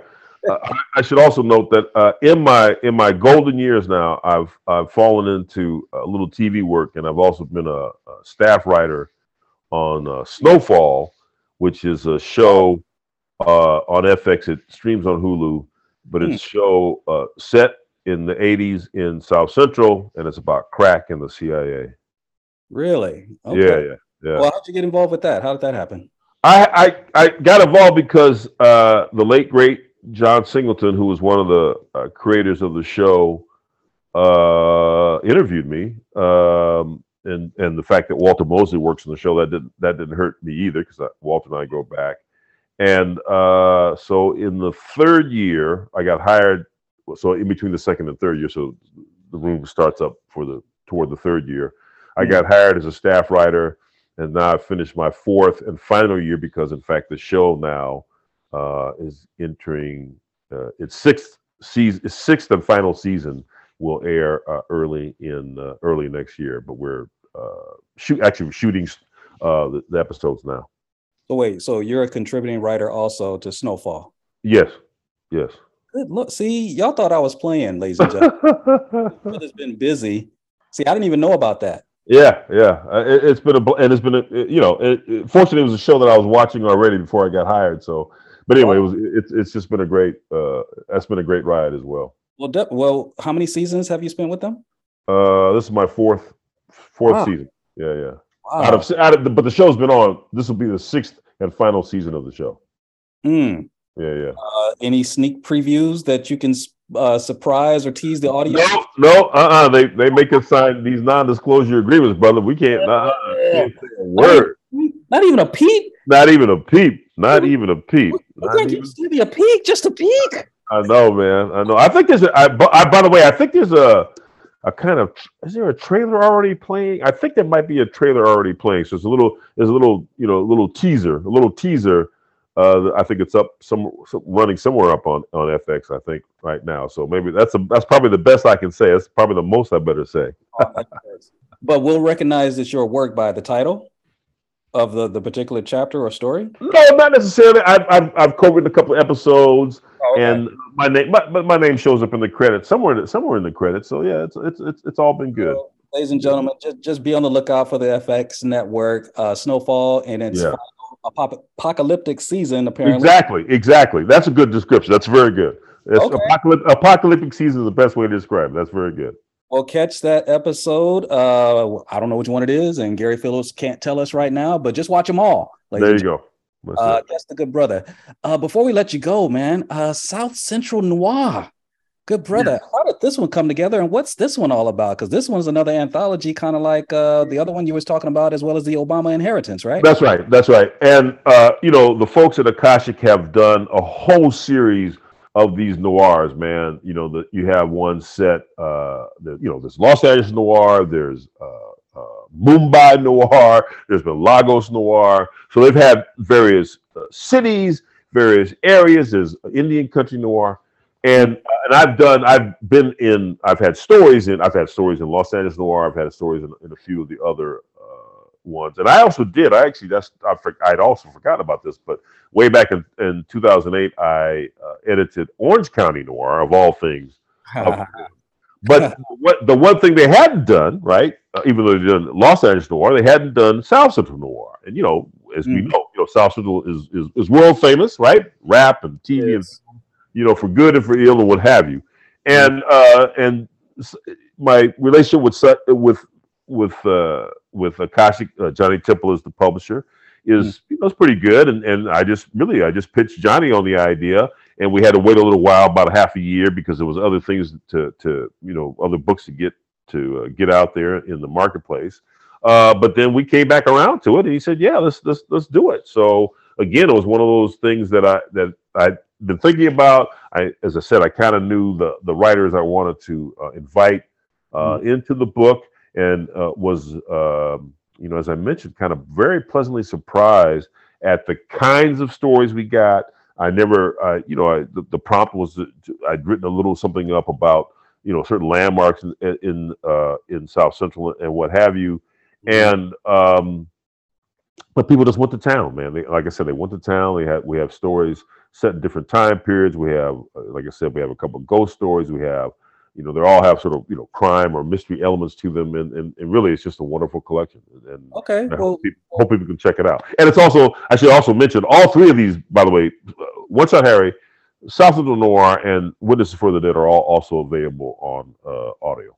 Uh, I should also note that uh, in my in my golden years now, I've I've fallen into a little T V work, and I've also been a, a staff writer on uh, Snowfall, which is a show uh, on F X. It streams on Hulu, but it's a show uh, set in the eighties in South Central, and it's about crack and the C I A. Really? Okay. Yeah, yeah, yeah. Well, how'd you get involved with that? How did that happen? I I, I got involved because uh, the late great John Singleton, who was one of the uh, creators of the show, uh, interviewed me, um, and and the fact that Walter Mosley works on the show, that didn't that didn't hurt me either, because Walter and I go back. And uh, so in the third year, I got hired. So in between the second and third year, so the room starts up for the toward the third year. I got hired as a staff writer, and now I've finished my fourth and final year, because in fact the show now uh, is entering uh, its sixth season, its sixth and final season will air uh, early in uh, early next year. But we're uh, shoot actually shooting uh, the, the episodes now. So wait, so you're a contributing writer also to Snowfall? Yes, yes. Good look, see, y'all thought I was playing, ladies and gentlemen. It's been busy. See, I didn't even know about that. Yeah, yeah, uh, it, it's been a and it's been a it, you know. It, it, fortunately, it was a show that I was watching already before I got hired. So, but anyway, it was it's it's just been a great uh, that's been a great ride as well. Well, de- well, how many seasons have you spent with them? Uh, this is my fourth fourth wow. season. Yeah, yeah. Wow. Out of out of the, but the show's been on. This will be the sixth and final season of the show. Mm. Yeah, yeah. Uh, any sneak previews that you can uh, surprise or tease the audience? No, no. Uh, uh-uh. uh. They they make us sign these non-disclosure agreements, brother. We can't. Yeah. Uh, uh, can't say a word. Not even a peep. Not even a peep. Not even a peep. Not even maybe a peek, just a peek. I know, man. I know. I think there's. A, I, I. By the way, I think there's a. A kind of is there a trailer already playing? I think there might be a trailer already playing. So it's a little. There's a little. You know, a little teaser. A little teaser. Uh, I think it's up some, some running somewhere up on, on F X, I think, right now. So maybe that's a, that's probably the best I can say. That's probably the most I better say. But we'll recognize it's your work by the title of the, the particular chapter or story? No, not necessarily. I've I've, I've co-written a couple of episodes, oh, okay. and my name my, my name shows up in the credits somewhere somewhere in the credits. So yeah, it's it's it's, it's all been good. So, ladies and gentlemen, just just be on the lookout for the F X network, uh, Snowfall, and it's. Yeah. Apocalyptic season, apparently. Exactly, exactly. That's a good description. That's very good. It's okay. apocalyptic, apocalyptic season is the best way to describe it. That's very good. Well, catch that episode. Uh, I don't know which one it is, and Gary Phillips can't tell us right now, but just watch them all. There you go. That's, uh, that's the good brother. Uh, before we let you go, man, uh, South Central Noir. Good brother. Yeah. How did this one come together, and what's this one all about? Because this one's another anthology, kind of like uh, the other one you was talking about, as well as the Obama Inheritance, right? That's right. That's right. And, uh, you know, the folks at Akashic have done a whole series of these noirs, man. You know, the, you have one set, uh, the, you know, there's Los Angeles Noir, there's uh, uh, Mumbai Noir, there's been Lagos Noir. So they've had various uh, cities, various areas. There's Indian Country Noir. And and I've done I've been in I've had stories in I've had stories in Los Angeles Noir, I've had stories in, in a few of the other uh, ones, and I also did I actually that's I I'd also forgotten about this, but way back in, in two thousand eight I uh, edited Orange County Noir of all things, of, but what the one thing they hadn't done right uh, even though they did Los Angeles Noir, they hadn't done South Central Noir, and you know as mm. we know you know South Central is is, is world famous, right? Rap and T V and you know, for good and for ill and what have you. And uh, and my relationship with with with uh, with Akashic, uh, Johnny Temple is the publisher, is you know, it's pretty good. And, and I just really, I just pitched Johnny on the idea, and we had to wait a little while, about half a year, because there was other things to, to you know, other books to get to uh, get out there in the marketplace. Uh, but then we came back around to it, and he said, yeah, let's let's let's do it. So again, it was one of those things that I that I. been thinking about. I, as I said, I kind of knew the, the writers I wanted to uh, invite uh, mm-hmm. into the book, and uh, was um, you know, as I mentioned, kind of very pleasantly surprised at the kinds of stories we got. I never, uh, you know, I, the, the prompt was to, to, I'd written a little something up about, you know, certain landmarks in in, uh, in South Central and what have you. And um, but people just went to town, man. They, like I said, they went to town. They had we have stories set in different time periods. We have, like I said, we have a couple of ghost stories. We have, you know, they all have sort of, you know, crime or mystery elements to them, and and, and really, it's just a wonderful collection. And okay, and I well, hope, people, hope people can check it out. And it's also, I should also mention, all three of these, by the way, One Shot Harry, South Central Noir, and Witnesses for the Dead are all also available on uh, audio.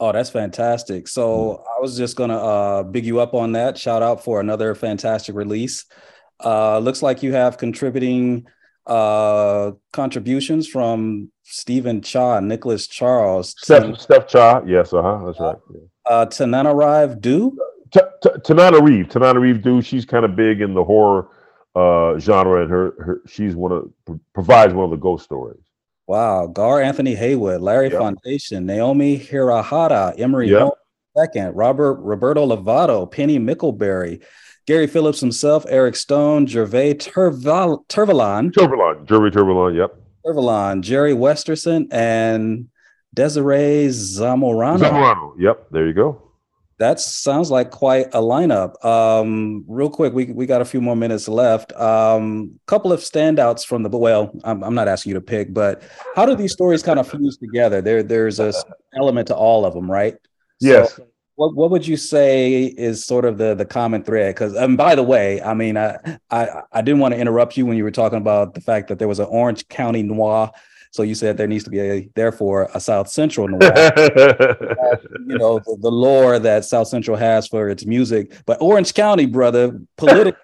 Oh, that's fantastic. So I was just going to uh, big you up on that. Shout out for another fantastic release. Uh, looks like you have contributing uh, contributions from Stephen Cha, Nicholas Charles. Steph, T- Steph Cha, yes, uh-huh, that's uh, right. Yeah. Uh, Tanana Rive Du? T- T- Tanana Reeve, Tanana Reeve Du, she's kind of big in the horror uh, genre, and her, her she's one of, provides one of the ghost stories. Wow, Gar Anthony Haywood, Larry yep. Foundation, Naomi Hirahara, Emery yep. the Second, Robert Roberto Lovato, Penny Mickleberry, Gary Phillips himself, Eric Stone, Gervais Turval- Turvalon, Turvalon, Jerry Turvalon, yep, Turvalon, Jerry Westerson, and Desiree Zamorano. Zamorano, yep, there you go. That sounds like quite a lineup. Um, real quick, we we got a few more minutes left. A um, couple of standouts from the, well, I'm, I'm not asking you to pick, but how do these stories kind of fuse together? There, there's an element to all of them, right? Yes. So what what would you say is sort of the the common thread? Because, and by the way, I mean, I, I I didn't want to interrupt you when you were talking about the fact that there was an Orange County Noir. So you said there needs to be, a, therefore, a South Central Noir. You know, the, the lore that South Central has for its music. But Orange County, brother, politically,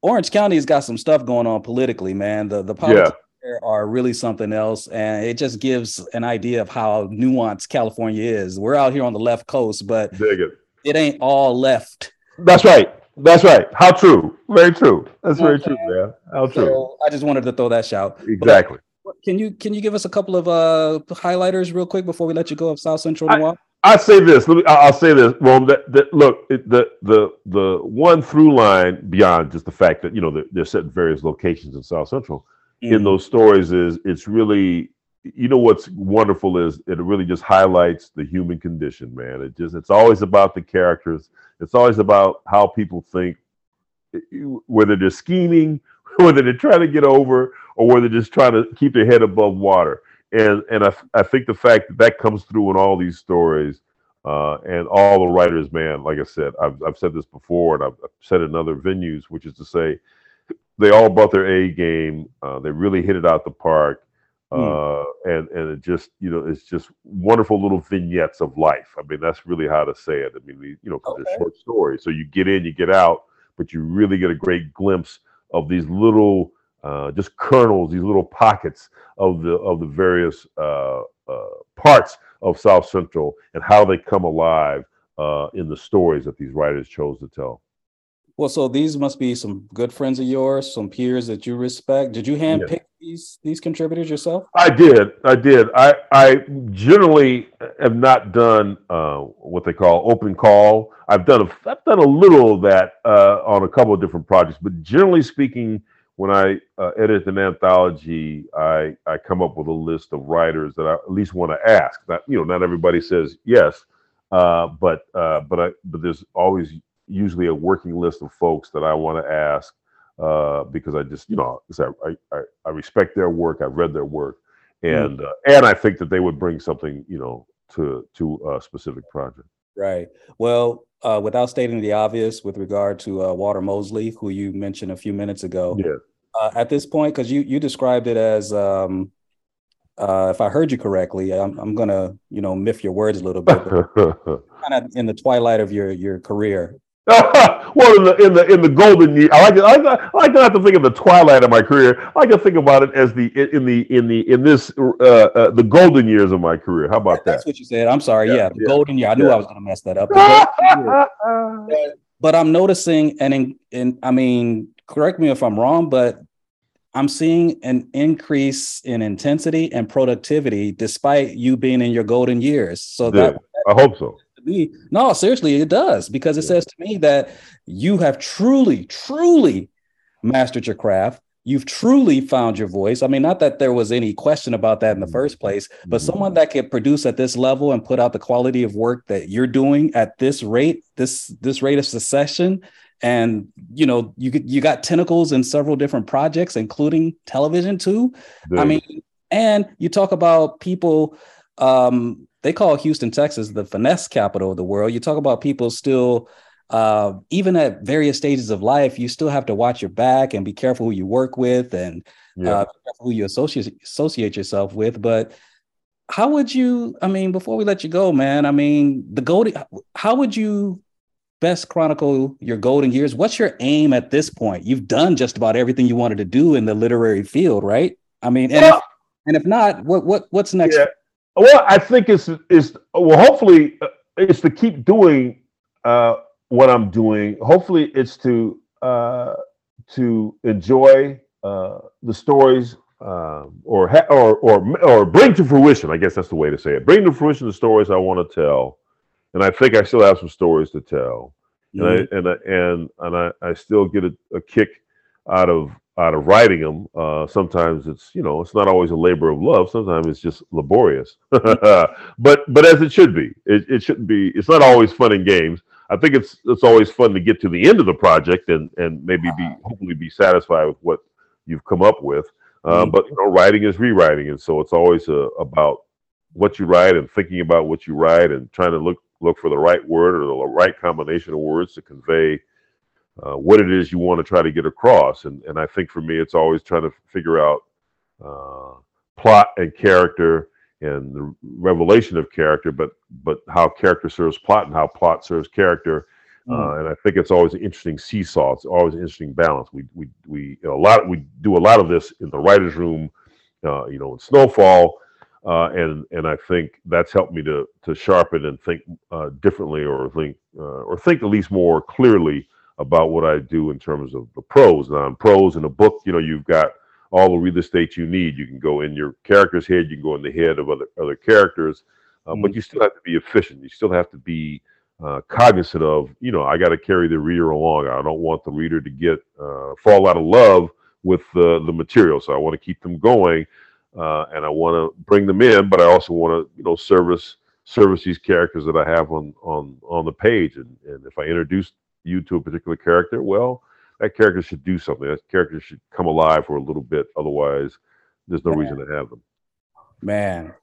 Orange County has got some stuff going on politically, man. The, the politics yeah. there are really something else. And it just gives an idea of how nuanced California is. We're out here on the left coast, but Dig it. it ain't all left. That's right. That's right. How true. Very true. That's okay. very true, man. How true. So I just wanted to throw that shout. Exactly. But, Can you can you give us a couple of uh, highlighters real quick before we let you go of South Central Noir? I, I say this. Let me, I'll say this. Well, that, that, look, it, the the the one through line beyond just the fact that, you know, they're, they're set in various locations in South Central mm. in those stories is it's really, you know, what's wonderful is it really just highlights the human condition, man. It just it's always about the characters. It's always about how people think, whether they're scheming, whether they're trying to get over, or whether they're just trying to keep their head above water. And and I, I think the fact that that comes through in all these stories uh, and all the writers, man, like I said, I've, I've said this before and I've said it in other venues, which is to say they all brought their A game. Uh, they really hit it out the park. Uh, mm. And, and it just, you know, it's just wonderful little vignettes of life. I mean, that's really how to say it. I mean, you know, because okay. they're short stories. So you get in, you get out, but you really get a great glimpse of these little Uh, just kernels, these little pockets of the of the various uh, uh, parts of South Central and how they come alive uh, in the stories that these writers chose to tell. Well, so these must be some good friends of yours, some peers that you respect. Did you handpick yes. these these contributors yourself? I did. I did. I, I generally have not done uh, what they call open call. I've done a, I've done a little of that uh, on a couple of different projects, but generally speaking, when I uh, edit an anthology, I, I come up with a list of writers that I at least want to ask. Not, you know, not everybody says yes, uh, but uh, but I but there's always usually a working list of folks that I want to ask uh, because I just you know I, I I respect their work. I've read their work, and mm. uh, and I think that they would bring something you know to to a specific project. Right. Well, uh, without stating the obvious with regard to uh, Walter Mosley, who you mentioned a few minutes ago, yeah. uh, at this point, because you, you described it as, um, uh, if I heard you correctly, I'm, I'm going to, you know, miff your words a little bit, kind of in the twilight of your, your career. Well, in the in the in the golden year, I like to, I like to, I like not to think of the twilight of my career. I like to think about it as the in the in the in this uh, uh, the golden years of my career. How about that? That's what you said. I'm sorry. Yeah, yeah the yeah, golden year. I knew yeah. I was going to mess that up. The golden year. But I'm noticing, and in, in I mean, correct me if I'm wrong, but I'm seeing an increase in intensity and productivity despite you being in your golden years. So yeah, that, that I hope so. to me. No, seriously, it does, because it yeah. says to me that you have truly, truly mastered your craft. You've truly found your voice. I mean, not that there was any question about that in the first place, but mm-hmm. someone that could produce at this level and put out the quality of work that you're doing at this rate, this this rate of succession, and you know, you you got tentacles in several different projects, including television too. Dude. I mean, and you talk about people. Um, they call Houston, Texas, the finesse capital of the world. You talk about people still. Uh, even at various stages of life, you still have to watch your back and be careful who you work with and yeah. uh, who you associate associate yourself with. But how would you, I mean, before we let you go, man, I mean, the golden, how would you best chronicle your golden years? What's your aim at this point? You've done just about everything you wanted to do in the literary field, right? I mean, and, well, if, and if not, what what what's next? Yeah. Well, I think it's, it's well, hopefully it's to keep doing uh what I'm doing. Hopefully it's to uh, to enjoy uh, the stories um, or, ha- or or or bring to fruition. I guess that's the way to say it. Bring to fruition the stories I want to tell, and I think I still have some stories to tell, mm-hmm. and I, and I, and and I, I still get a, a kick out of out of writing them. Uh, sometimes it's you know it's not always a labor of love. Sometimes it's just laborious, mm-hmm. but but as it should be. It it shouldn't be. It's not always fun and games. I think it's it's always fun to get to the end of the project and and maybe be hopefully be satisfied with what you've come up with. Uh, but you know, writing is rewriting, and so it's always uh, about what you write and thinking about what you write and trying to look look for the right word or the right combination of words to convey uh, what it is you want to try to get across. And and I think for me, it's always trying to figure out uh, plot and character. And the revelation of character, but but how character serves plot and how plot serves character, mm. uh, and I think it's always an interesting seesaw. It's always an interesting balance. We we we you know, a lot we do a lot of this in the writers' room, uh, you know, in Snowfall, uh, and and I think that's helped me to to sharpen and think uh, differently, or think uh, or think at least more clearly about what I do in terms of the prose. Now, in prose in a book, you know, you've got all the real estate you need. You can go in your character's head, you can go in the head of other other characters, uh, mm-hmm. but you still have to be efficient. You still have to be uh, cognizant of, you know, I got to carry the reader along. I don't want the reader to get uh, fall out of love with uh, the material. So I want to keep them going, uh, and I want to bring them in, but I also want to, you know, service service these characters that I have on on on the page. And and if I introduce you to a particular character, well, that character should do something. That character should come alive for a little bit. Otherwise, there's no Man. reason to have them. Man.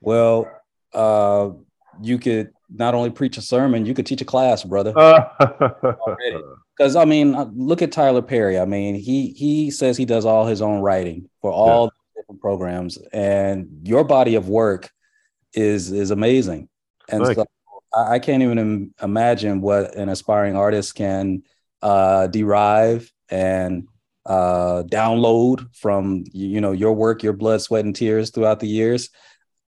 Well, uh, you could not only preach a sermon, you could teach a class, brother. Because, I mean, look at Tyler Perry. I mean, he he says he does all his own writing for all yeah. the different programs. And your body of work is, is amazing. And so I, I can't even im- imagine what an aspiring artist can Uh, derive and uh, download from, you know, your work, your blood, sweat, and tears throughout the years.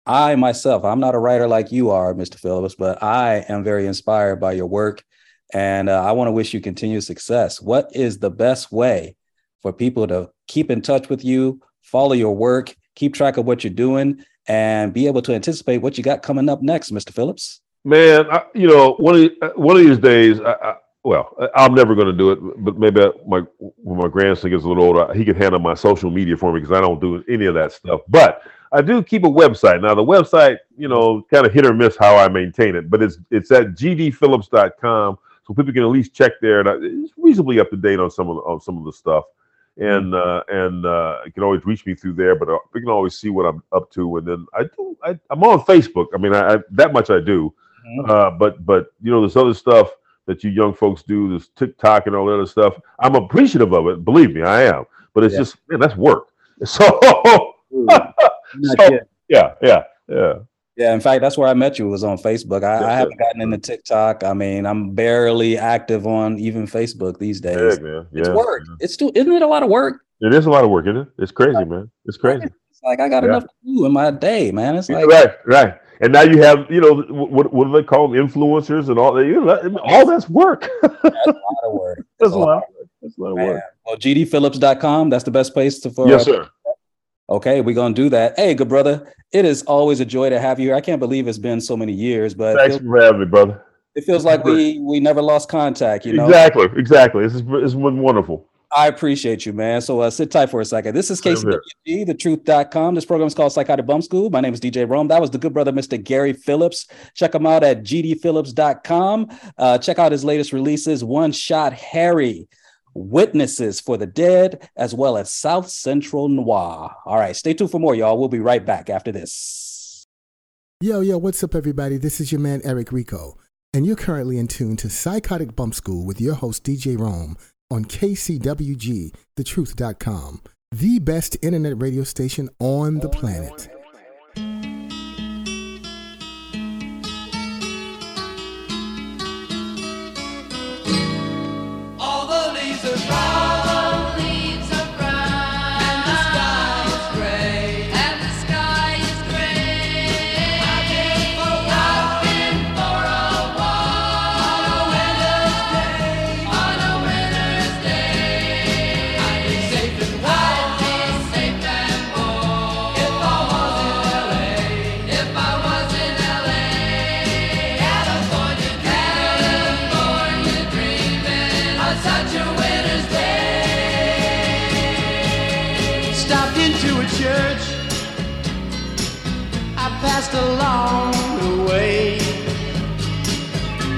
I myself, I'm not a writer like you are, Mister Phillips, but I am very inspired by your work, and uh, I want to wish you continued success. What is the best way for people to keep in touch with you, follow your work, keep track of what you're doing, and be able to anticipate what you got coming up next, Mister Phillips? Man, I, you know, one of the, one of these days, I, I Well, I'm never going to do it, but maybe I, my when my grandson gets a little older, he can handle my social media for me because I don't do any of that stuff. But I do keep a website. Now, the website, you know, kind of hit or miss how I maintain it, but it's it's at g d phillips dot com, so people can at least check there. And I, it's reasonably up to date on some of the, on some of the stuff, and mm-hmm. uh, and uh, you can always reach me through there. But you can always see what I'm up to. And then I do I, I'm on Facebook. I mean, I, I that much I do. Mm-hmm. Uh, but but you know, this other stuff that you young folks do, this TikTok and all that other stuff. I'm appreciative of it. Believe me, I am. But it's yeah. just, man, that's work. So, so yeah, yeah, yeah. Yeah, in fact, that's where I met you, was on Facebook. I, I haven't it. gotten into TikTok. I mean, I'm barely active on even Facebook these days. Yeah, man. Yeah, it's work. Yeah. It's too, isn't it a lot of work? It is a lot of work, isn't it? It's crazy, like, man. It's crazy. It's like I got yeah. enough to do in my day, man. It's like Right, right. And now you have, you know, what what do they call them, influencers and all that. You know, all that's work. That's a lot of work. That's, that's a lot. Lot of work. That's a lot of work. Well, g d phillips dot com, that's the best place to for. Yes, sir. Okay, we're going to do that. Hey, good brother. It is always a joy to have you here. I can't believe it's been so many years, but thanks for having me, brother. It feels like we we never lost contact, you know? Exactly, exactly. This is it's been wonderful. I appreciate you, man. So uh, sit tight for a second. This is K C W G, the truth dot com. This program is called Psychotic Bump School. My name is D J Rome. That was the good brother, Mister Gary Phillips. Check him out at g d phillips dot com. Uh, check out his latest releases, One Shot Harry, Witnesses for the Dead, as well as South Central Noir. All right, stay tuned for more, y'all. We'll be right back after this. Yo, yo, what's up, everybody? This is your man, Eric Rico, and you're currently in tune to Psychotic Bump School with your host, D J Rome, on K C W G, the truth dot com, the best internet radio station on the planet. All the leaves are brown. All the leaves are brown. And the sky is gray. And the sky is gray. I've been for a while. I've been for a while. On a winter's day. On a winter's day. I'd be safe and warm. I'd be safe and warm. If I was in L A. If I was in L A. California dreaming. California dreaming. On such a winter's day. Stopped into a church. I passed along the way.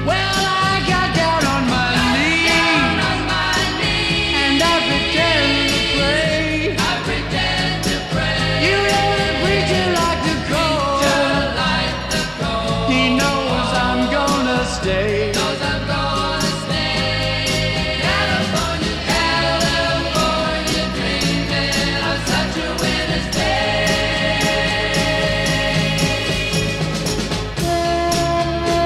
Well, I got down on my knees and I pretended to pray. I pretend to pray. You know the preacher like the cold. He knows I'm gonna stay. Knows I'm gonna stay. California, California dreaming of such a winter's day. All the leaves are brown. All the leaves are brown.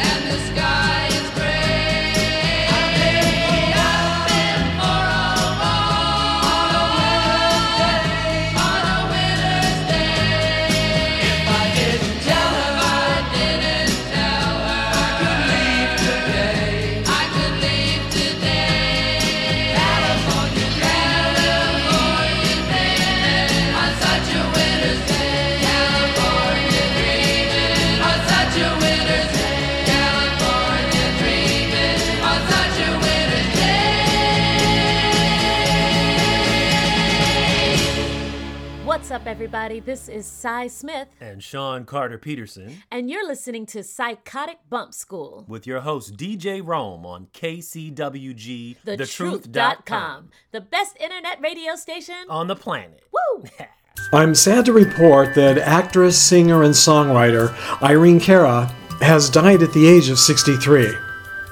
And the sky is gray. And the sky is gray. I've been for a while. On a winter's day. On a winter's day. If I didn't tell her. If I didn't tell her. I could leave today. I could leave today. California, California dreaming on such a winter's day. California dreaming on such a winter's day. California dreaming on such a winter's day. What's up, everybody? This is Cy Smith, And Sean Carter Peterson and you're listening to Psychotic Bump School. with your host D J Rome on K C W G, the truth dot com, the best internet radio station. on the planet. Woo! I'm sad to report that actress, singer, and songwriter Irene Cara has died at the age of sixty-three.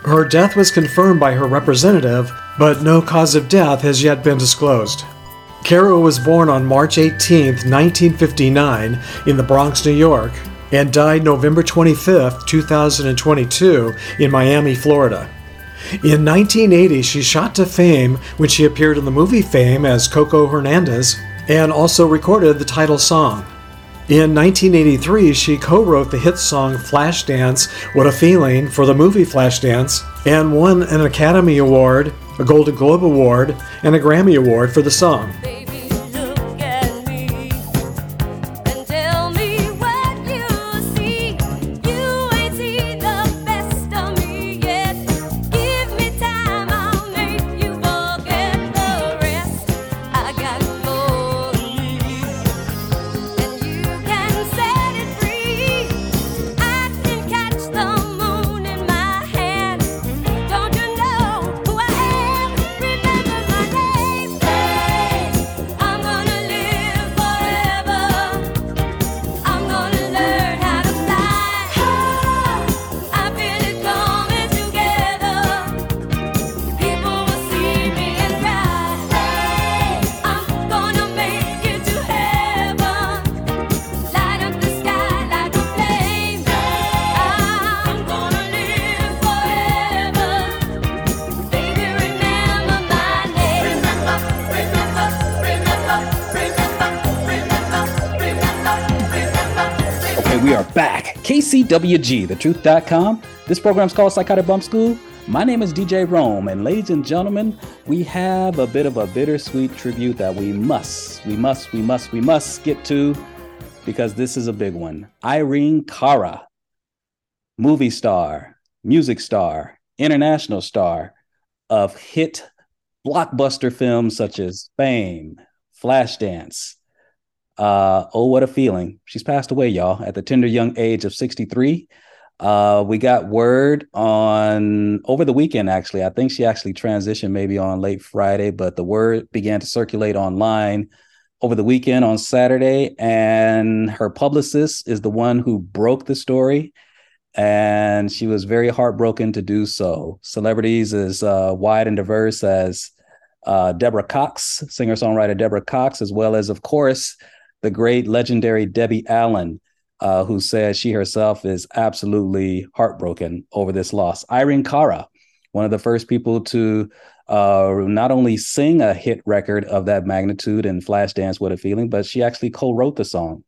Her death was confirmed by her representative, but no cause of death has yet been disclosed. Cara was born on March eighteenth, nineteen fifty-nine, in the Bronx, New York, and died November twenty-fifth, two thousand twenty-two, in Miami, Florida. In nineteen eighty, she shot to fame when she appeared in the movie Fame as Coco Hernandez and also recorded the title song. In nineteen eighty-three, she co-wrote the hit song Flashdance What a Feeling for the movie Flashdance and won an Academy Award, a Golden Globe Award, and a Grammy Award for the song. Baby, look at me and tell me what you see. You ain't seen the best of me yet. Give me time, I'll make you forget the rest. I got more than you, and you can set it free. I can catch the moon in my hand. Don't you know who I am? Remember my name, babe. right, we are back. K C W G, the truth dot com. This program's called Psychotic Bump School. My name is D J Rome, and ladies and gentlemen, we have a bit of a bittersweet tribute that we must, we must, we must, we must get to, because this is a big one. Irene Cara, movie star, music star, international star of hit blockbuster films such as Fame, Flashdance, Uh, oh, What a Feeling. She's passed away, y'all, at the tender young age of sixty-three. Uh, we got word on over the weekend, actually. I think she actually transitioned maybe on late Friday, but the word began to circulate online over the weekend on Saturday. And her publicist is the one who broke the story. And she was very heartbroken to do so. Celebrities as uh, wide and diverse as uh, Deborah Cox, singer-songwriter Deborah Cox, as well as, of course, the great legendary Debbie Allen, uh, who says she herself is absolutely heartbroken over this loss. Irene Cara, one of the first people to uh, not only sing a hit record of that magnitude in Flashdance What a Feeling, but she actually co-wrote the song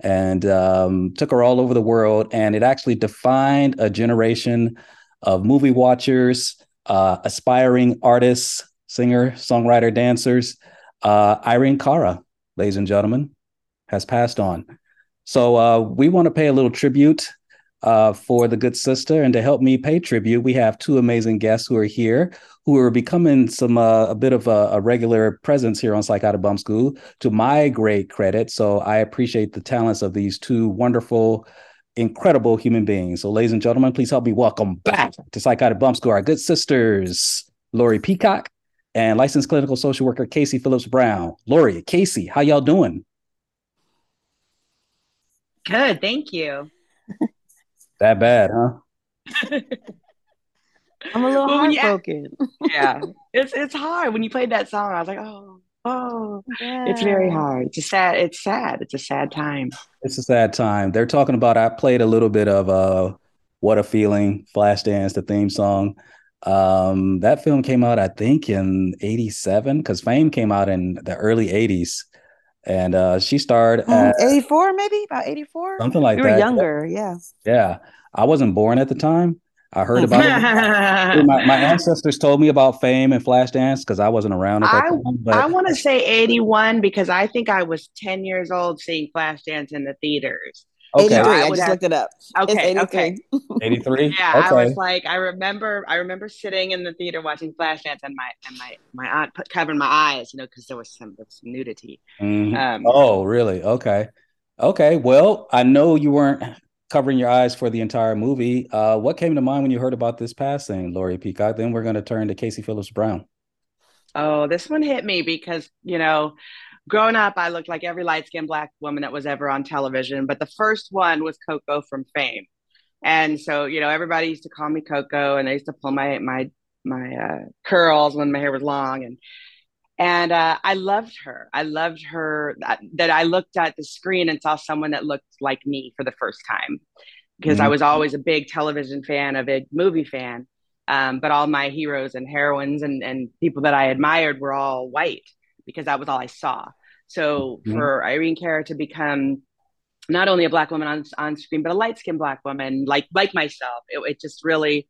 and um, took her all over the world. And it actually defined a generation of movie watchers, uh, aspiring artists, singer, songwriter, dancers. Uh, Irene Cara, ladies and gentlemen, has passed on. So uh, we want to pay a little tribute uh, for the good sister. And to help me pay tribute, we have two amazing guests who are here, who are becoming some uh, a bit of a, a regular presence here on Psychotic Bump School, to my great credit. So I appreciate the talents of these two wonderful, incredible human beings. So ladies and gentlemen, please help me welcome back to Psychotic Bump School our good sisters, Lori Peacock and licensed clinical social worker Casey Phillips Brown. Lori, Casey, how y'all doing? Good, thank you. That bad, huh? I'm a little well, heartbroken. Yeah, it's it's hard. When you played that song, I was like, oh, oh, yeah. It's very hard. It's a sad. It's sad. It's a sad time. It's a sad time. They're talking about. I played a little bit of uh, What a Feeling, Flashdance, the theme song. Um, that film came out, I think, in eighty-seven, because Fame came out in the early eighties. And uh, she starred at eighty-four, maybe about eighty-four, something like that. You were younger, yeah. Yeah, I wasn't born at the time. I heard about it. My, my ancestors told me about Fame and Flashdance because I wasn't around at that I, time. But I want to say eighty-one because I think I was ten years old seeing Flashdance in the theaters. Okay, eighty-three. I, I just have, looked it up. Okay, it's eighty-three. Okay, eighty-three. Yeah, okay. I was like, I remember, I remember sitting in the theater watching Flashdance, and my and my my aunt put, covered my eyes, you know, because there was some, there was some nudity. Mm-hmm. Um, oh, really? Okay, okay. Well, I know you weren't covering your eyes for the entire movie. Uh, what came to mind when you heard about this passing, Lori Peacock? Then we're going to turn to Casey Phillips Brown. Oh, this one hit me because you know. Growing up, I looked like every light-skinned Black woman that was ever on television. But the first one was Coco from Fame. And so, you know, everybody used to call me Coco, and I used to pull my my my uh, curls when my hair was long. And and uh, I loved her. I loved her that, that I looked at the screen and saw someone that looked like me for the first time. Because mm-hmm. I was always a big television fan, a big movie fan. Um, but all my heroes and heroines and, and people that I admired were all white, because that was all I saw. So mm-hmm. for Irene Cara to become not only a Black woman on on screen, but a light-skinned Black woman like like myself, it, it just really,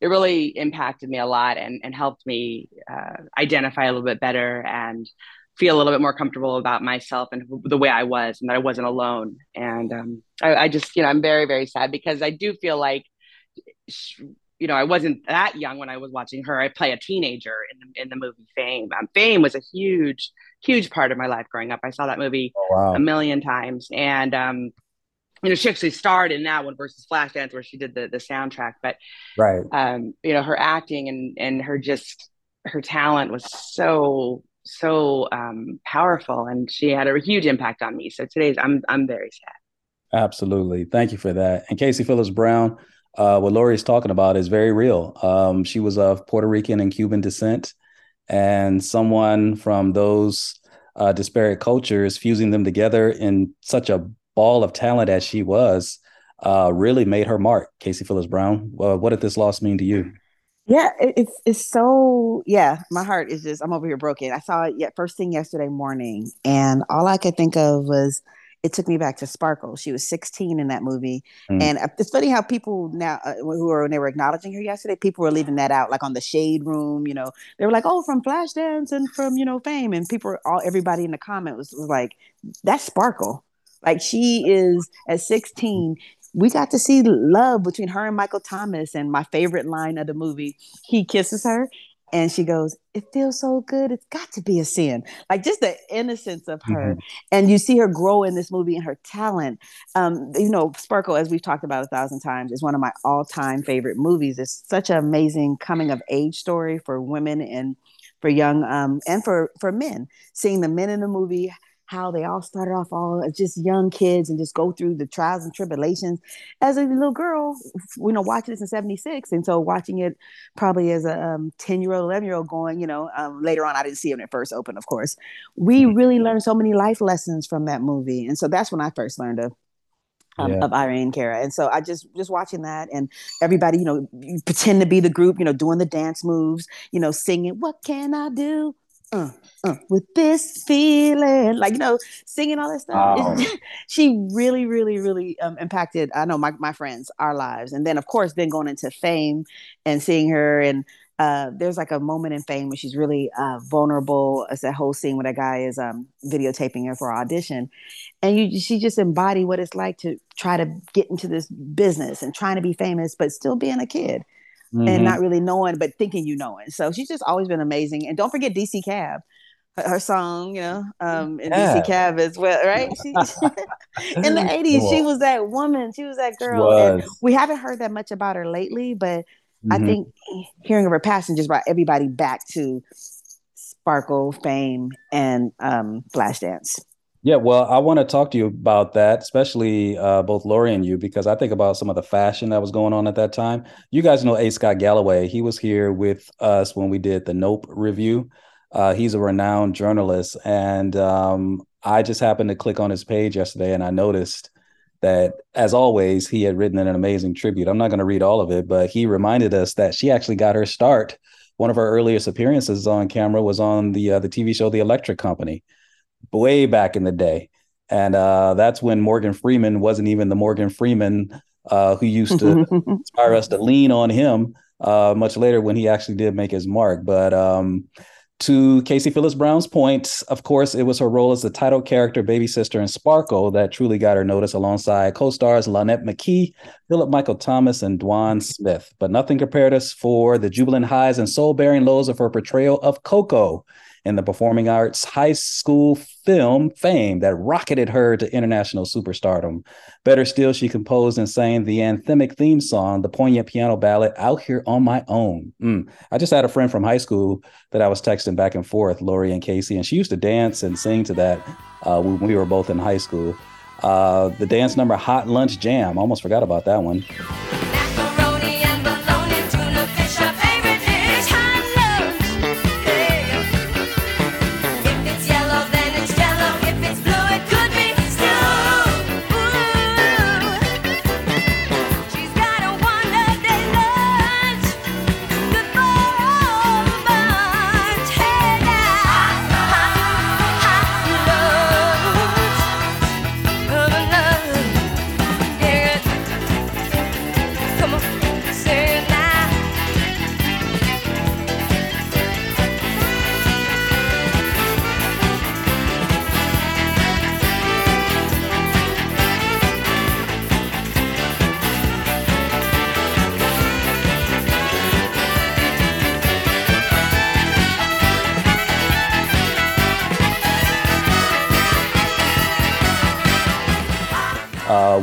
it really impacted me a lot and, and helped me uh, identify a little bit better and feel a little bit more comfortable about myself and the way I was, and that I wasn't alone. And um, I, I just, you know, I'm very, very sad because I do feel like, she, you know, I wasn't that young when I was watching her. I play a teenager in the, in the movie Fame. Um, Fame was a huge, huge part of my life growing up. I saw that movie oh, wow. a million times. And, um, you know, she actually starred in that one versus Flashdance where she did the, the soundtrack. But, right. um, you know, her acting and, and her just, her talent was so, so um, powerful. And she had a huge impact on me. So today's, I'm, I'm very sad. Absolutely. Thank you for that. And Casey Phillips Brown, Uh, what Lori is talking about is very real. Um, she was of Puerto Rican and Cuban descent, and someone from those uh, disparate cultures fusing them together in such a ball of talent as she was uh, really made her mark. Casey Phillips Brown, uh, what did this loss mean to you? Yeah, it's it's so, yeah, my heart is just, I'm over here broken. I saw it first thing yesterday morning, and all I could think of was, it took me back to Sparkle. She was sixteen in that movie. Mm. And it's funny how people now uh, who are, when they were acknowledging her yesterday, people were leaving that out, like on the Shade Room, you know, they were like, oh, from Flashdance and from, you know, Fame. And people were all, everybody in the comment was, was like, that's Sparkle. Like she is at sixteen. We got to see love between her and Michael Thomas. And my favorite line of the movie, he kisses her and she goes, it feels so good. It's got to be a sin. Like just the innocence of her. Mm-hmm. And you see her grow in this movie and her talent. Um, you know, Sparkle, as we've talked about a thousand times, is one of my all time favorite movies. It's such an amazing coming of age story for women and for young um, and for, for men. Seeing the men in the movie, how they all started off all just young kids and just go through the trials and tribulations as a little girl, you know, watching this in seventy-six. And so watching it probably as a um, ten year old, eleven year old going, you know, um, later on, I didn't see it when it first opened, of course. We really learned so many life lessons from that movie. And so that's when I first learned of Um, yeah. of Irene Cara. And so I just, just watching that and everybody, you know, you pretend to be the group, you know, doing the dance moves, you know, singing, what can I do? Uh, uh, with this feeling, like, you know, singing all that stuff. Oh. She really, really, really um, impacted, I know, my, my friends, our lives. And then, of course, then going into Fame and seeing her. And uh, there's like a moment in Fame where she's really uh, vulnerable. It's that whole scene where that guy is um, videotaping her for her audition. And you, she just embodied what it's like to try to get into this business and trying to be famous, but still being a kid. Mm-hmm. And not really knowing, but thinking you know it. So she's just always been amazing. And don't forget D C Cab, her, her song, you know, um, and yeah. D C Cab as well, right? She, in the eighties, cool. She was that woman. She was that girl. Was. And we haven't heard that much about her lately, but mm-hmm. I think hearing of her passing just brought everybody back to Sparkle, Fame, and um, Flashdance. Yeah, well, I want to talk to you about that, especially uh, both Lori and you, because I think about some of the fashion that was going on at that time. You guys know A. Scott Galloway. He was here with us when we did the Nope review. Uh, he's a renowned journalist. And um, I just happened to click on his page yesterday, and I noticed that, as always, he had written an amazing tribute. I'm not going to read all of it, but he reminded us that she actually got her start. One of her earliest appearances on camera was on the uh, the T V show The Electric Company, way back in the day. And uh, that's when Morgan Freeman wasn't even the Morgan Freeman uh, who used to inspire us to lean on him uh, much later when he actually did make his mark. But um, to Casey Phillips Brown's point, of course, it was her role as the title character, baby sister in Sparkle, that truly got her notice alongside co-stars Lynette McKee, Philip Michael Thomas, and Dwan Smith. But nothing compared us for the jubilant highs and soul-bearing lows of her portrayal of Coco in the performing arts high school film Fame that rocketed her to international superstardom. Better still, she composed and sang the anthemic theme song, the poignant piano ballad, Out Here on My Own. Mm. I just had a friend from high school that I was texting back and forth, Lori and Casey, and she used to dance and sing to that uh, when we were both in high school. Uh, the dance number Hot Lunch Jam, I almost forgot about that one.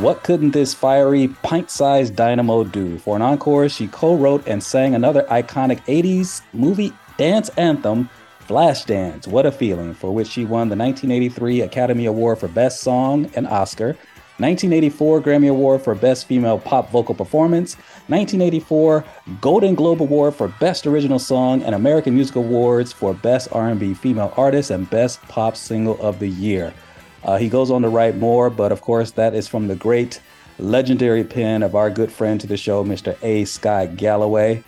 What couldn't this fiery pint-sized dynamo do? For an encore, she co-wrote and sang another iconic eighties movie dance anthem, Flashdance, What a Feeling, for which she won the nineteen eighty-three Academy Award for Best Song and Oscar, nineteen eighty-four Grammy Award for Best Female Pop Vocal Performance, nineteen eighty-four Golden Globe Award for Best Original Song, and American Music Awards for Best R and B Female Artist and Best Pop Single of the Year. Uh, he goes on to write more, but of course, that is from the great legendary pen of our good friend to the show, Mister A. Scott Galloway.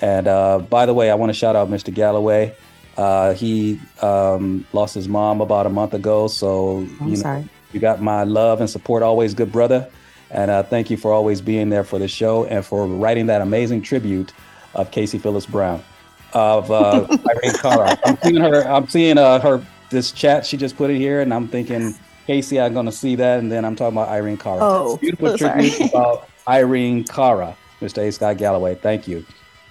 And uh, by the way, I want to shout out Mister Galloway. Uh, he um, lost his mom about a month ago. So, I'm you know, sorry. You got my love and support always, good brother. And uh, thank you for always being there for the show and for writing that amazing tribute of Casey Phillips Brown, of uh, Irene Cara. I'm seeing her, I'm seeing uh, her, this chat, she just put it here, and I'm thinking, Casey, I'm going to see that. And then I'm talking about Irene Cara. Oh, beautiful tribute about Irene Cara, Mister A. Scott Galloway. Thank you.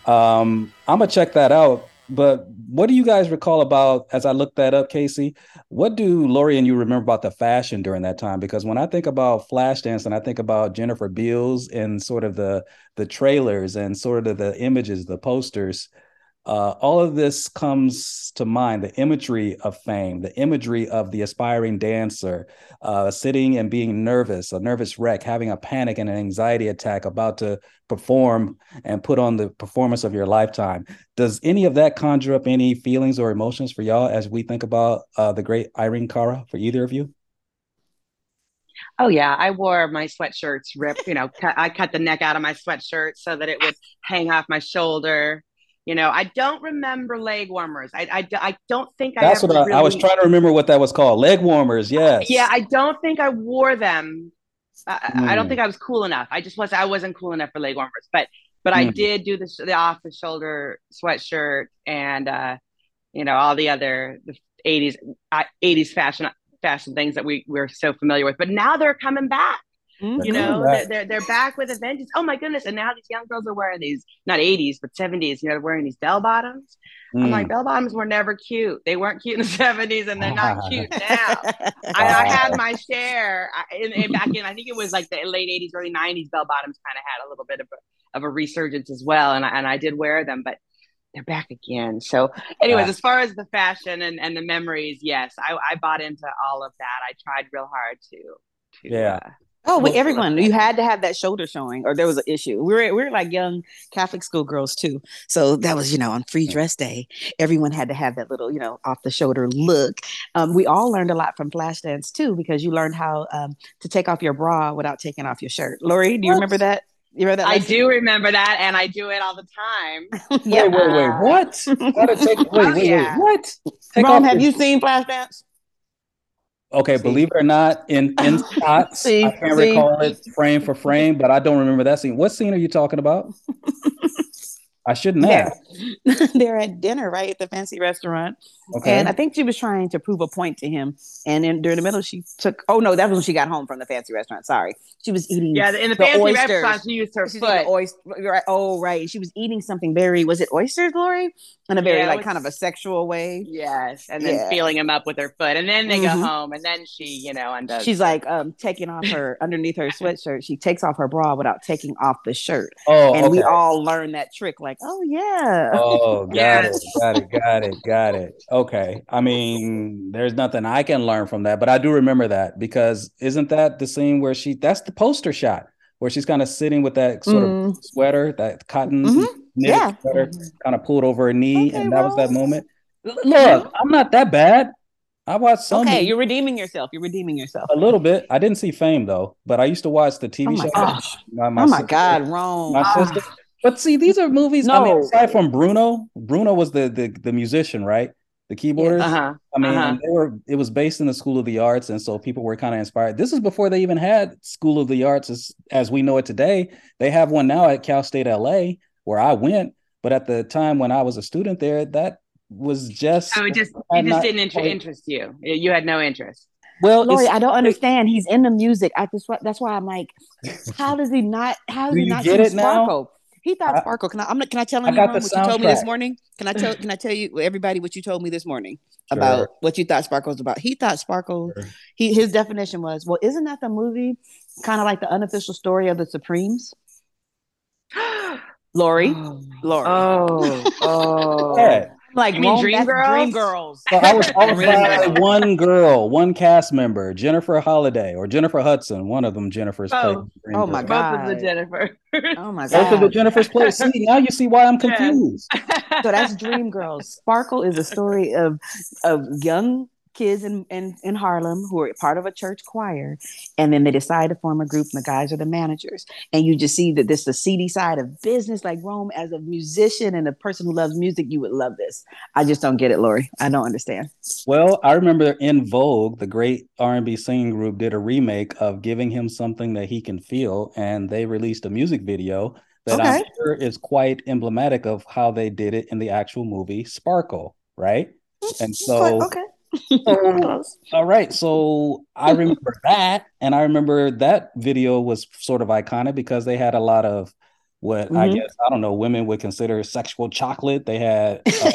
Um, I'm going to check that out. But what do you guys recall about, as I looked that up, Casey, what do Lori and you remember about the fashion during that time? Because when I think about Flashdance and I think about Jennifer Beals and sort of the the trailers and sort of the images, the posters, uh, all of this comes to mind, the imagery of Fame, the imagery of the aspiring dancer, uh, sitting and being nervous, a nervous wreck, having a panic and an anxiety attack about to perform and put on the performance of your lifetime. Does any of that conjure up any feelings or emotions for y'all as we think about uh, the great Irene Cara, for either of you? Oh, yeah. I wore my sweatshirts ripped, you know, cut, I cut the neck out of my sweatshirt so that it would hang off my shoulder. You know, I don't remember leg warmers. I, I, I don't think I That's ever what I, really... I was trying to remember what that was called. Leg warmers, yes. Uh, yeah, I don't think I wore them. Uh, mm. I don't think I was cool enough. I just was. I wasn't cool enough for leg warmers. But but mm. I did do the, the off-the-shoulder sweatshirt and, uh, you know, all the other the eighties uh, eighties fashion fashion things that we, we're so familiar with. But now they're coming back. Mm-hmm. You know, they're, they're they're back with a vengeance. Oh my goodness! And now these young girls are wearing these, not eighties but seventies. You know, they're wearing these bell bottoms. Mm. I'm like, bell bottoms were never cute. They weren't cute in the seventies, and they're not cute now. I, I had my share I, in, in, back in. I think it was like the late eighties, early nineties. Bell bottoms kind of had a little bit of a, of a resurgence as well, and I, and I did wear them, but they're back again. So, anyways, yeah. As far as the fashion and, and the memories, yes, I, I bought into all of that. I tried real hard to. to yeah. Uh, Oh, with everyone, you had to have that shoulder showing, or there was an issue. We were we were like young Catholic school girls too, so that was, you know, on free dress day, everyone had to have that little, you know, off the shoulder look. Um, we all learned a lot from Flashdance too, because you learned how um, to take off your bra without taking off your shirt. Lori, do you what? remember that? You remember that? I do remember that, and I do it all the time. yeah. Wait, wait, wait, what? take, wait, oh, wait, yeah. wait, what? Take Rome, have your... you seen Flashdance? Okay, see? Believe it or not, in in spots, see, I can't see. recall it frame for frame, but I don't remember that scene. What scene are you talking about? I shouldn't have. They're, they're at dinner, right, at the fancy restaurant. Okay. And I think she was trying to prove a point to him. And then during the middle, she took, oh, no, that was when she got home from the fancy restaurant. Sorry. She was eating Yeah, in the, the fancy oysters. restaurant, she used her she foot. Oyster, right, oh, right. She was eating something very, was it oysters, Lori? In a very, yeah, like, was, kind of a sexual way. Yes. And then yeah. feeling him up with her foot. And then they mm-hmm. go home. And then she, you know, undoes. She's like um, taking off her, underneath her sweatshirt, she takes off her bra without taking off the shirt. Oh, And okay. we all learned that trick, like, oh, yeah. Oh, got yes. it, got it, got it, got it. Okay. I mean, there's nothing I can learn from that, but I do remember that, because isn't that the scene where she, that's the poster shot where she's kind of sitting with that sort mm. of sweater, that cotton mm-hmm. knitted yeah. sweater kind of pulled over her knee. Okay, and that Rose. was that moment. Look, I'm not that bad. I watched some. Okay, you're redeeming yourself. You're redeeming yourself. A little bit. I didn't see Fame though, but I used to watch the T V oh show. Gosh. My, my oh my sister, God, Rome. My ah. sister. But see, these are movies. No. I mean, aside from Bruno, Bruno was the the, the musician, right? The keyboardist. Yeah. Uh-huh. I mean, uh-huh. they were. It was based in the School of the Arts, and so people were kind of inspired. This is before they even had School of the Arts as, as we know it today. They have one now at Cal State L A, where I went. But at the time when I was a student there, that was just. Oh, it just it just didn't inter- interest you. You had no interest. Well, Lori, I don't understand. He's in the music. I just that's why I'm like, how does he not? How does do he not get it Sparkle? Now? He thought Sparkle. Can I? I'm not, can I tell him what soundtrack. you told me this morning? Can I tell? Can I tell you everybody what you told me this morning sure. about what you thought Sparkle was about? He thought Sparkle. Sure. He his definition was, well, isn't that the movie kind of like the unofficial story of the Supremes? Lori, oh, Lori. Oh, oh. Yeah. Like you mean Dream Girls? Dream Girls. So I was all by one girl, one cast member, Jennifer Holliday or Jennifer Hudson. One of them, Jennifer's oh. played. Oh my Girl. God! Both of the Jennifer. Oh my God! Both of the Jennifer's played. See, now you see why I'm confused. Yes. So that's Dream Girls. Sparkle is a story of of young kids in, in, in Harlem who are part of a church choir, and then they decide to form a group, and the guys are the managers. And you just see that this is the seedy side of business. Like, Rome, as a musician and a person who loves music, you would love this. I just don't get it, Lori. I don't understand. Well, I remember in Vogue, the great R and B singing group did a remake of Giving Him Something That He Can Feel, and they released a music video that okay. I'm sure is quite emblematic of how they did it in the actual movie Sparkle, right? And so, okay. so all right. So I remember that. And I remember that video was sort of iconic because they had a lot of what mm-hmm. I guess, I don't know, women would consider sexual chocolate. They had, uh,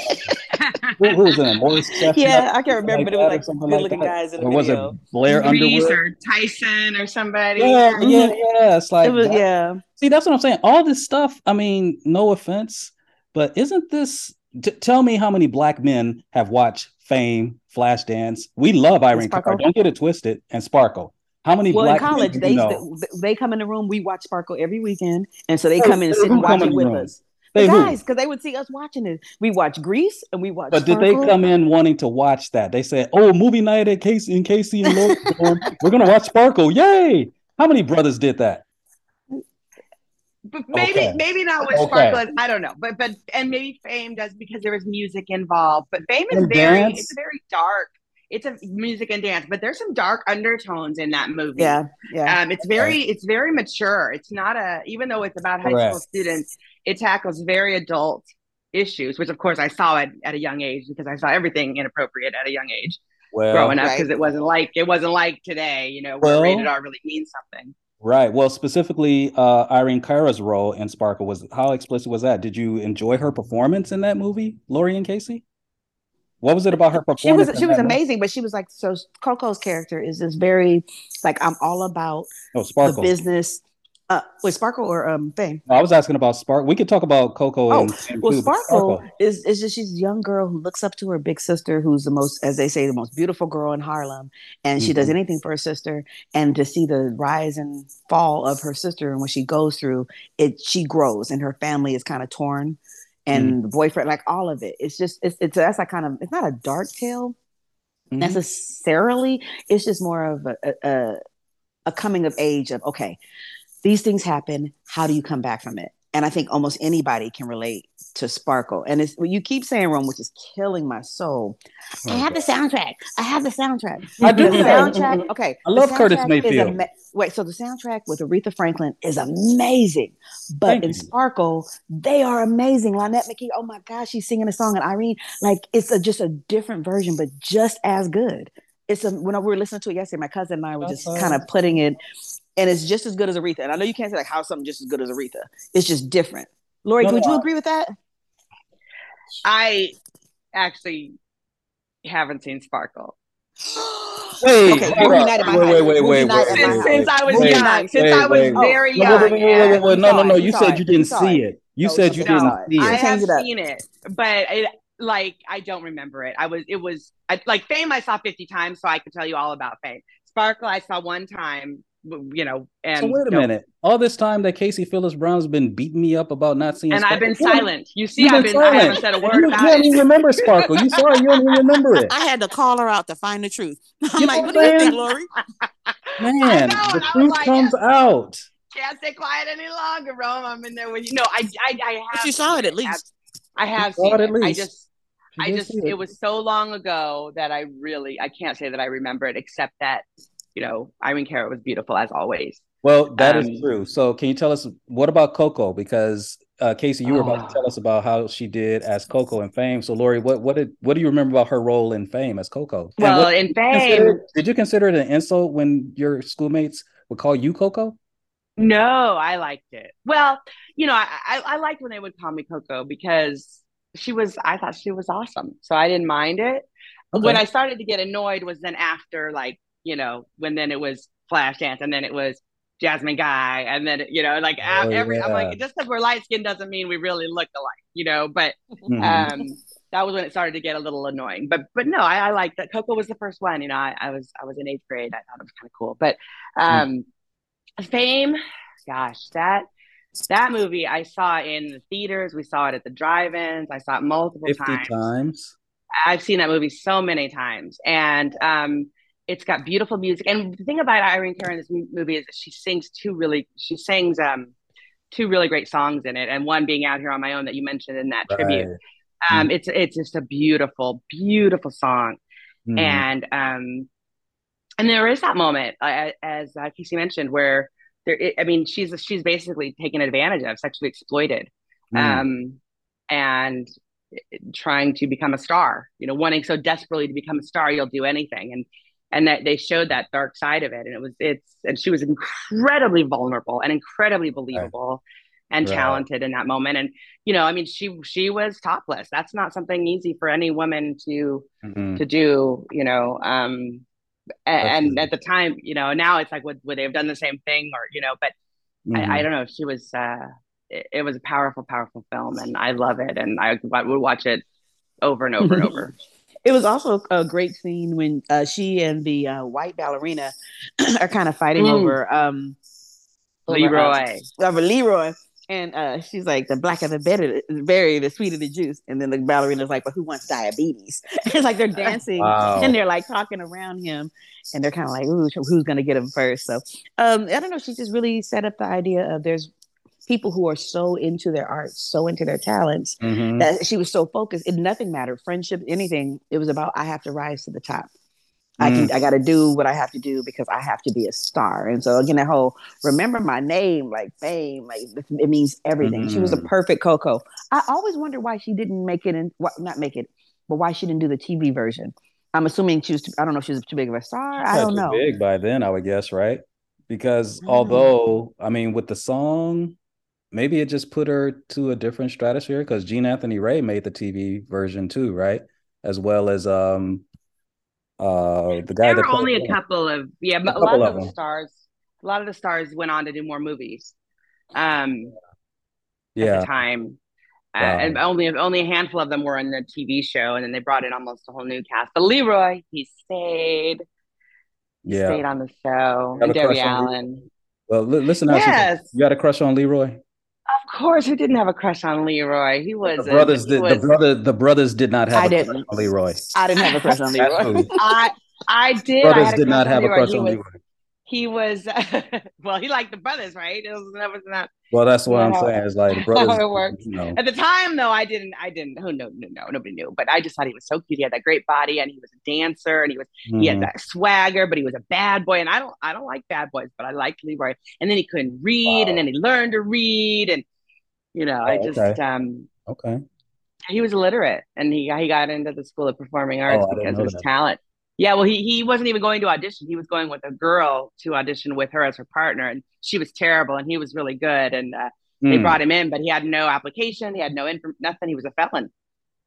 who, who was in it? Yeah, I can't remember. Like, but it was like good like looking that. guys in the or was video. It Blair Reese Underwood? Or Tyson or somebody. Yeah, yeah, yeah. It's like, it was, that, yeah. See, that's what I'm saying. All this stuff, I mean, no offense, but isn't this, t- tell me how many black men have watched Fame, Flashdance. We love Irene Cara. Don't get it twisted. And Sparkle. How many well, black in college, men do you they know? They come in the room. We watch Sparkle every weekend. And so they come in and sit and watch it with us. The guys, because they would see us watching it. We watch Grease and we watch. But did Sparkle. They come in wanting to watch that? They said, oh, movie night at Casey and Casey and Lori. We're going to watch Sparkle. Yay. How many brothers did that? But maybe okay. maybe not with Sparkle. Okay. I don't know. But but and maybe Fame does because there was music involved. But Fame is and very dance. It's very dark. It's a music and dance, but there's some dark undertones in that movie. Yeah, yeah. Um, it's very okay. it's very mature. It's not a even though it's about high Correct. School students, it tackles very adult issues, which of course I saw it at a young age because I saw everything inappropriate at a young age well, growing up because right. it wasn't like it wasn't like today, you know, where well, rated R really means something. Right. Well, specifically, uh, Irene Cara's role in Sparkle was how explicit was that? Did you enjoy her performance in that movie, Lori and Casey? What was it about her performance? She was she was amazing, movie? But she was like so. Coco's character is this very like I'm all about oh, Sparkle. The business. Uh, wait, Sparkle or um Fame? I was asking about Sparkle. We could talk about Coco. Oh, and, and well, food, Sparkle, Sparkle is is just she's a young girl who looks up to her big sister, who's the most, as they say, the most beautiful girl in Harlem, and mm-hmm. she does anything for her sister. And to see the rise and fall of her sister and what she goes through, it she grows, and her family is kind of torn, and mm-hmm. the boyfriend, like all of it. It's just it's it's that's like kind of it's not a dark tale mm-hmm. necessarily. It's just more of a a, a coming of age of okay. These things happen. How do you come back from it? And I think almost anybody can relate to Sparkle. And it's you keep saying Rome, which is killing my soul. Oh, I have God. the soundtrack. I have the soundtrack. I do the soundtrack. Okay. I love Curtis Mayfield. Ama- Wait, so the soundtrack with Aretha Franklin is amazing. But Thank in you. Sparkle, they are amazing. Lynette McKee, oh my gosh, she's singing a song. And Irene, like it's a, just a different version, but just as good. It's a, when we were listening to it yesterday, my cousin and I were just kind of putting it. And it's just as good as Aretha. And I know you can't say like how something just as good as Aretha. It's just different. Lori, no, would no. you agree with that? I actually haven't seen Sparkle. Wait, okay, we're united by wait, wait, wait, wait, since, since I was wait, young, wait, since wait, I was wait, very wait, young. Wait, wait, wait, wait, wait, no, no, no. You said you didn't see it. You said you didn't see it. I have seen it, but it, like I don't remember it. I was it was I, like Fame. I saw fifty times, so I could tell you all about Fame. Sparkle, I saw one time. You know, and so wait a minute. All this time that Casey Phillips Brown's been beating me up about not seeing, and Sparkle. I've been silent. You see, You've I've been, been I haven't said a word. You, about you don't even remember Sparkle. You saw her, you don't even remember it. I had to call her out to find the truth. I'm you like, what do you think, Lori? Man, the truth like, comes yeah. out. Can't stay quiet any longer, Rome. I'm in there with you. No, I, I, I have. But you saw it at least. I have, I have seen it. At least. I just, you I just, it. it was so long ago that I really, I can't say that I remember it, except that. You know, Irene Cara was beautiful as always. Well, that um, is true. So can you tell us what about Coco? Because uh, Casey, you oh. were about to tell us about how she did as Coco in Fame. So Lori, what what did what do you remember about her role in Fame as Coco? Well, what, in Fame, did you consider it an insult when your schoolmates would call you Coco? No, I liked it. Well, you know, I I, I liked when they would call me Coco because she was I thought she was awesome, so I didn't mind it. Okay. When I started to get annoyed was then after like. You know, when then it was Flashdance, and then it was Jasmine Guy, and then you know, like oh, every yeah. I'm like, just because we're light skinned doesn't mean we really look alike, you know. But mm-hmm. um, that was when it started to get a little annoying. But but no, I, I like that. Coco was the first one, you know. I, I was I was in eighth grade. I thought it was kind of cool. But um, mm-hmm. Fame, gosh, that that movie I saw in the theaters. We saw it at the drive-ins. I saw it multiple times. fifty times. I've seen that movie so many times, and um, it's got beautiful music. And the thing about Irene Cara in this movie is that she sings two really, she sings um, two really great songs in it, and one being Out Here on My Own that you mentioned in that right. tribute. Um, mm. It's it's just a beautiful, beautiful song, mm. and um, and there is that moment, uh, as uh, Casey mentioned, where there, I mean, she's she's basically taken advantage of, sexually exploited, mm. um, and. trying to become a star, you know, wanting so desperately to become a star, you'll do anything. And, and that they showed that dark side of it. And it was, it's, and she was incredibly vulnerable and incredibly believable right. and right. talented in that moment. And, you know, I mean, she, she was topless. That's not something easy for any woman to, mm-hmm. to do, you know, um, and, and at the time, you know, now it's like, would, would they have done the same thing or, you know, but mm-hmm. I, I don't know. She was, uh, it was a powerful, powerful film, and I love it. And I would watch it over and over and over. It was also a great scene when uh, she and the uh, white ballerina are kind of fighting mm. over um, Leroy. Over, uh, over Leroy. And uh, she's like, the blacker the better, the berry, the sweeter the juice. And then the ballerina's like, but who wants diabetes? It's like they're dancing wow. and they're like talking around him. And they're kind of like, ooh, who's going to get him first? So um, I don't know. She just really set up the idea of there's people who are so into their art, so into their talents, mm-hmm. that she was so focused. It nothing mattered, friendship, anything. It was about, I have to rise to the top. Mm-hmm. I can, I got to do what I have to do because I have to be a star. And so again, that whole remember my name, like fame, like it means everything. Mm-hmm. She was a perfect Coco. I always wonder why she didn't make it, and not make it, but why she didn't do the T V version. I'm assuming she was. Too, I don't know if she was too big of a star. I don't know. Big by then, I would guess, right? Because mm-hmm. although I mean, with the song. Maybe it just put her to a different stratosphere because Gene Anthony Ray made the T V version too, right? As well as um, uh, the guy. There that were only a couple of yeah, but a, a lot of, of the stars. A lot of the stars went on to do more movies. Um, yeah. At the time, wow. uh, and only only a handful of them were in the T V show, and then they brought in almost a whole new cast. But Leroy, he stayed. He yeah. Stayed on the show. And Debbie Allen. Well, li- listen, yes. You got a crush on Leroy? Of course, who didn't have a crush on Leroy? He was the brothers. Did, was, the brother, the brothers did not have I a didn't. crush on Leroy. I didn't have a crush on Leroy. I, I did. Brothers I did not have Leroy. a crush he on was, Leroy. He was uh, well. He liked the brothers, right? It was, that was not. Well, that's what I'm know, saying. It's like the brothers. It worked. You know. At the time, though, I didn't. I didn't. Oh no, no, no, nobody knew. But I just thought he was so cute. He had that great body, and he was a dancer, and he was mm. he had that swagger, but he was a bad boy. And I don't, I don't like bad boys, but I liked Leroy. And then he couldn't read, wow. and then he learned to read, and you know, oh, I just okay. um okay. He was illiterate, and he he got into the School of Performing Arts oh, because of his that. talent. Yeah, well, he he wasn't even going to audition. He was going with a girl to audition with her as her partner, and she was terrible, and he was really good. And uh, mm. they brought him in, but he had no application. He had no inf- nothing. He was a felon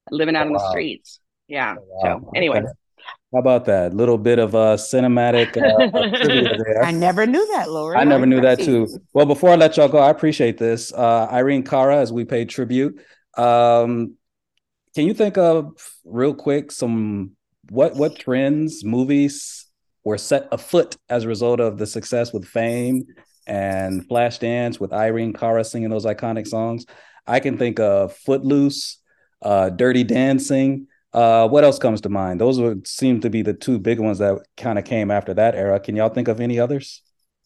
living out oh, on the wow. streets. Yeah. Oh, wow. So, anyways. How about that? Little bit of uh, cinematic uh, there. I never knew that, Lori. I never knew that, too. Well, before I let y'all go, I appreciate this. Uh, Irene Cara, as we pay tribute. Um, can you think of, real quick, some... What what trends, movies were set afoot as a result of the success with Fame and Flashdance with Irene Cara singing those iconic songs? I can think of Footloose, uh, Dirty Dancing. Uh, what else comes to mind? Those would seem to be the two big ones that kind of came after that era. Can y'all think of any others?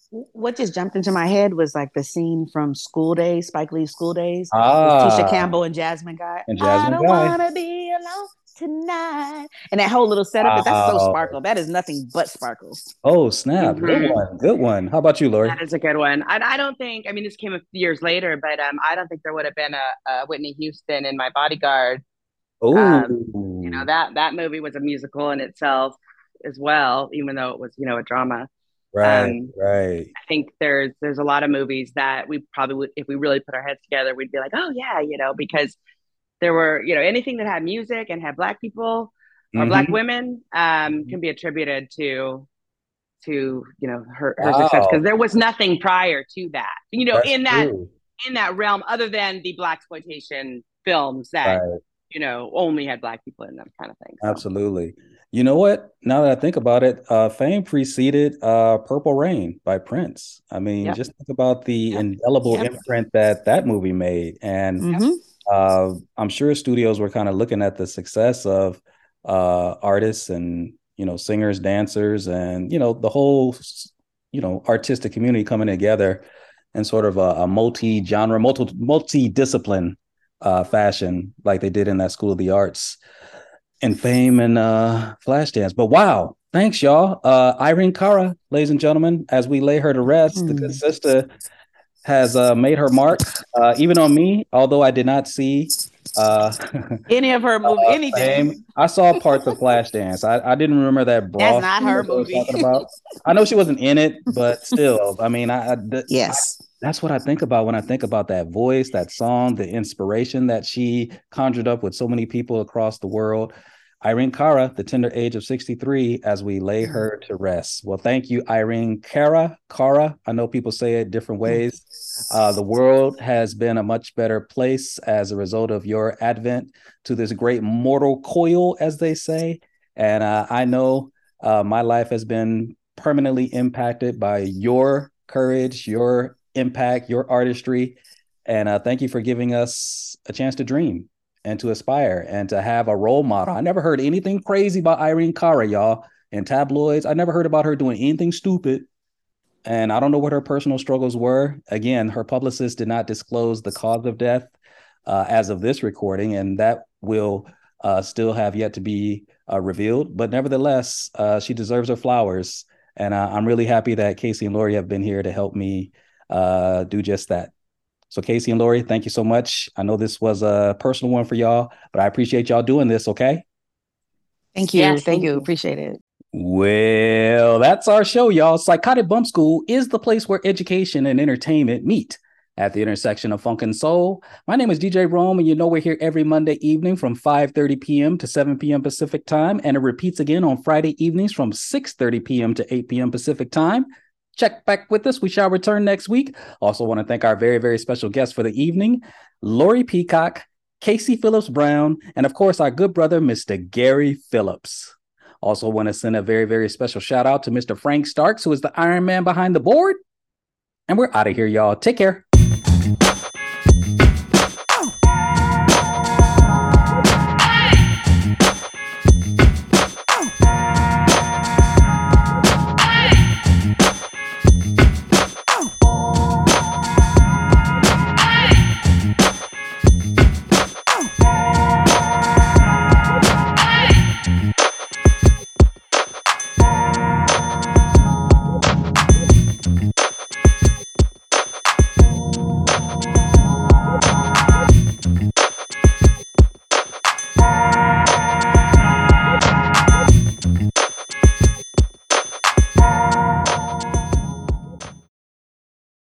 What just jumped into my head was like the scene from School Days, Spike Lee's School Days, ah, with Tisha Campbell and Jasmine Guy. And Jasmine I don't want to be alone tonight, and that whole little setup, wow. that's so Sparkle. That is nothing but Sparkles. Oh snap! Mm-hmm. Good one, good one. How about you, Lori? That is a good one. I, I don't think. I mean, this came a few years later, but um, I don't think there would have been a, a Whitney Houston in My Bodyguard. Oh, um, you know that that movie was a musical in itself as well, even though it was you know a drama. Right, um, right. I think there's there's a lot of movies that we probably would, if we really put our heads together, we'd be like, oh yeah, you know, because. There were, you know, anything that had music and had Black people or mm-hmm. Black women um, can be attributed to, to you know, her, her wow. success because there was nothing prior to that, you know, That's in that true. in that realm other than the Blaxploitation films that, right. you know, only had Black people in them kind of thing. So. Absolutely. You know what? Now that I think about it, uh, Fame preceded uh, Purple Rain by Prince. I mean, yep. just think about the yep. indelible yep. imprint that that movie made and. Mm-hmm. Uh, I'm sure studios were kind of looking at the success of uh, artists and, you know, singers, dancers, and, you know, the whole, you know, artistic community coming together in sort of a, a multi-genre, multi, multi-discipline uh, fashion, like they did in that School of the Arts and Fame and uh, Flashdance. But wow, thanks, y'all. Uh, Irene Cara, ladies and gentlemen, as we lay her to rest, mm. the good sister has uh, made her mark, uh, even on me, although I did not see uh, any of her movie, uh, anything. Fame. I saw parts of Flashdance. I, I didn't remember that broth. That's not her movie. I, I know she wasn't in it, but still, I mean, I, I th- yes. I, that's what I think about when I think about that voice, that song, the inspiration that she conjured up with so many people across the world. Irene Cara, the tender age of sixty-three, as we lay her to rest. Well, thank you, Irene Cara. Cara, I know people say it different ways. Uh, the world has been a much better place as a result of your advent to this great mortal coil, as they say. And uh, I know uh, my life has been permanently impacted by your courage, your impact, your artistry. And uh, thank you for giving us a chance to dream and to aspire and to have a role model. I never heard anything crazy about Irene Cara, y'all, in tabloids. I never heard about her doing anything stupid. And I don't know what her personal struggles were. Again, her publicist did not disclose the cause of death uh, as of this recording, and that will uh, still have yet to be uh, revealed. But nevertheless, uh, she deserves her flowers. And uh, I'm really happy that Casey and Lori have been here to help me uh, do just that. So Casey and Lori, thank you so much. I know this was a personal one for y'all, but I appreciate y'all doing this, okay? Thank you. Yes, thank you. Appreciate it. Well, that's our show, y'all. Psychotic Bump School is the place where education and entertainment meet at the intersection of funk and soul. My name is D J Rome, and you know we're here every Monday evening from five thirty p.m. to seven p.m. Pacific time, and it repeats again on Friday evenings from six thirty p.m. to eight p.m. Pacific time. Check back with us. We shall return next week. Also want to thank our very, very special guests for the evening, Lori Peacock, Casey Phillips Brown, and of course, our good brother, Mister Gary Phillips. Also want to send a very, very special shout out to Mister Frank Starks, who is the Iron Man behind the board. And we're out of here, y'all. Take care.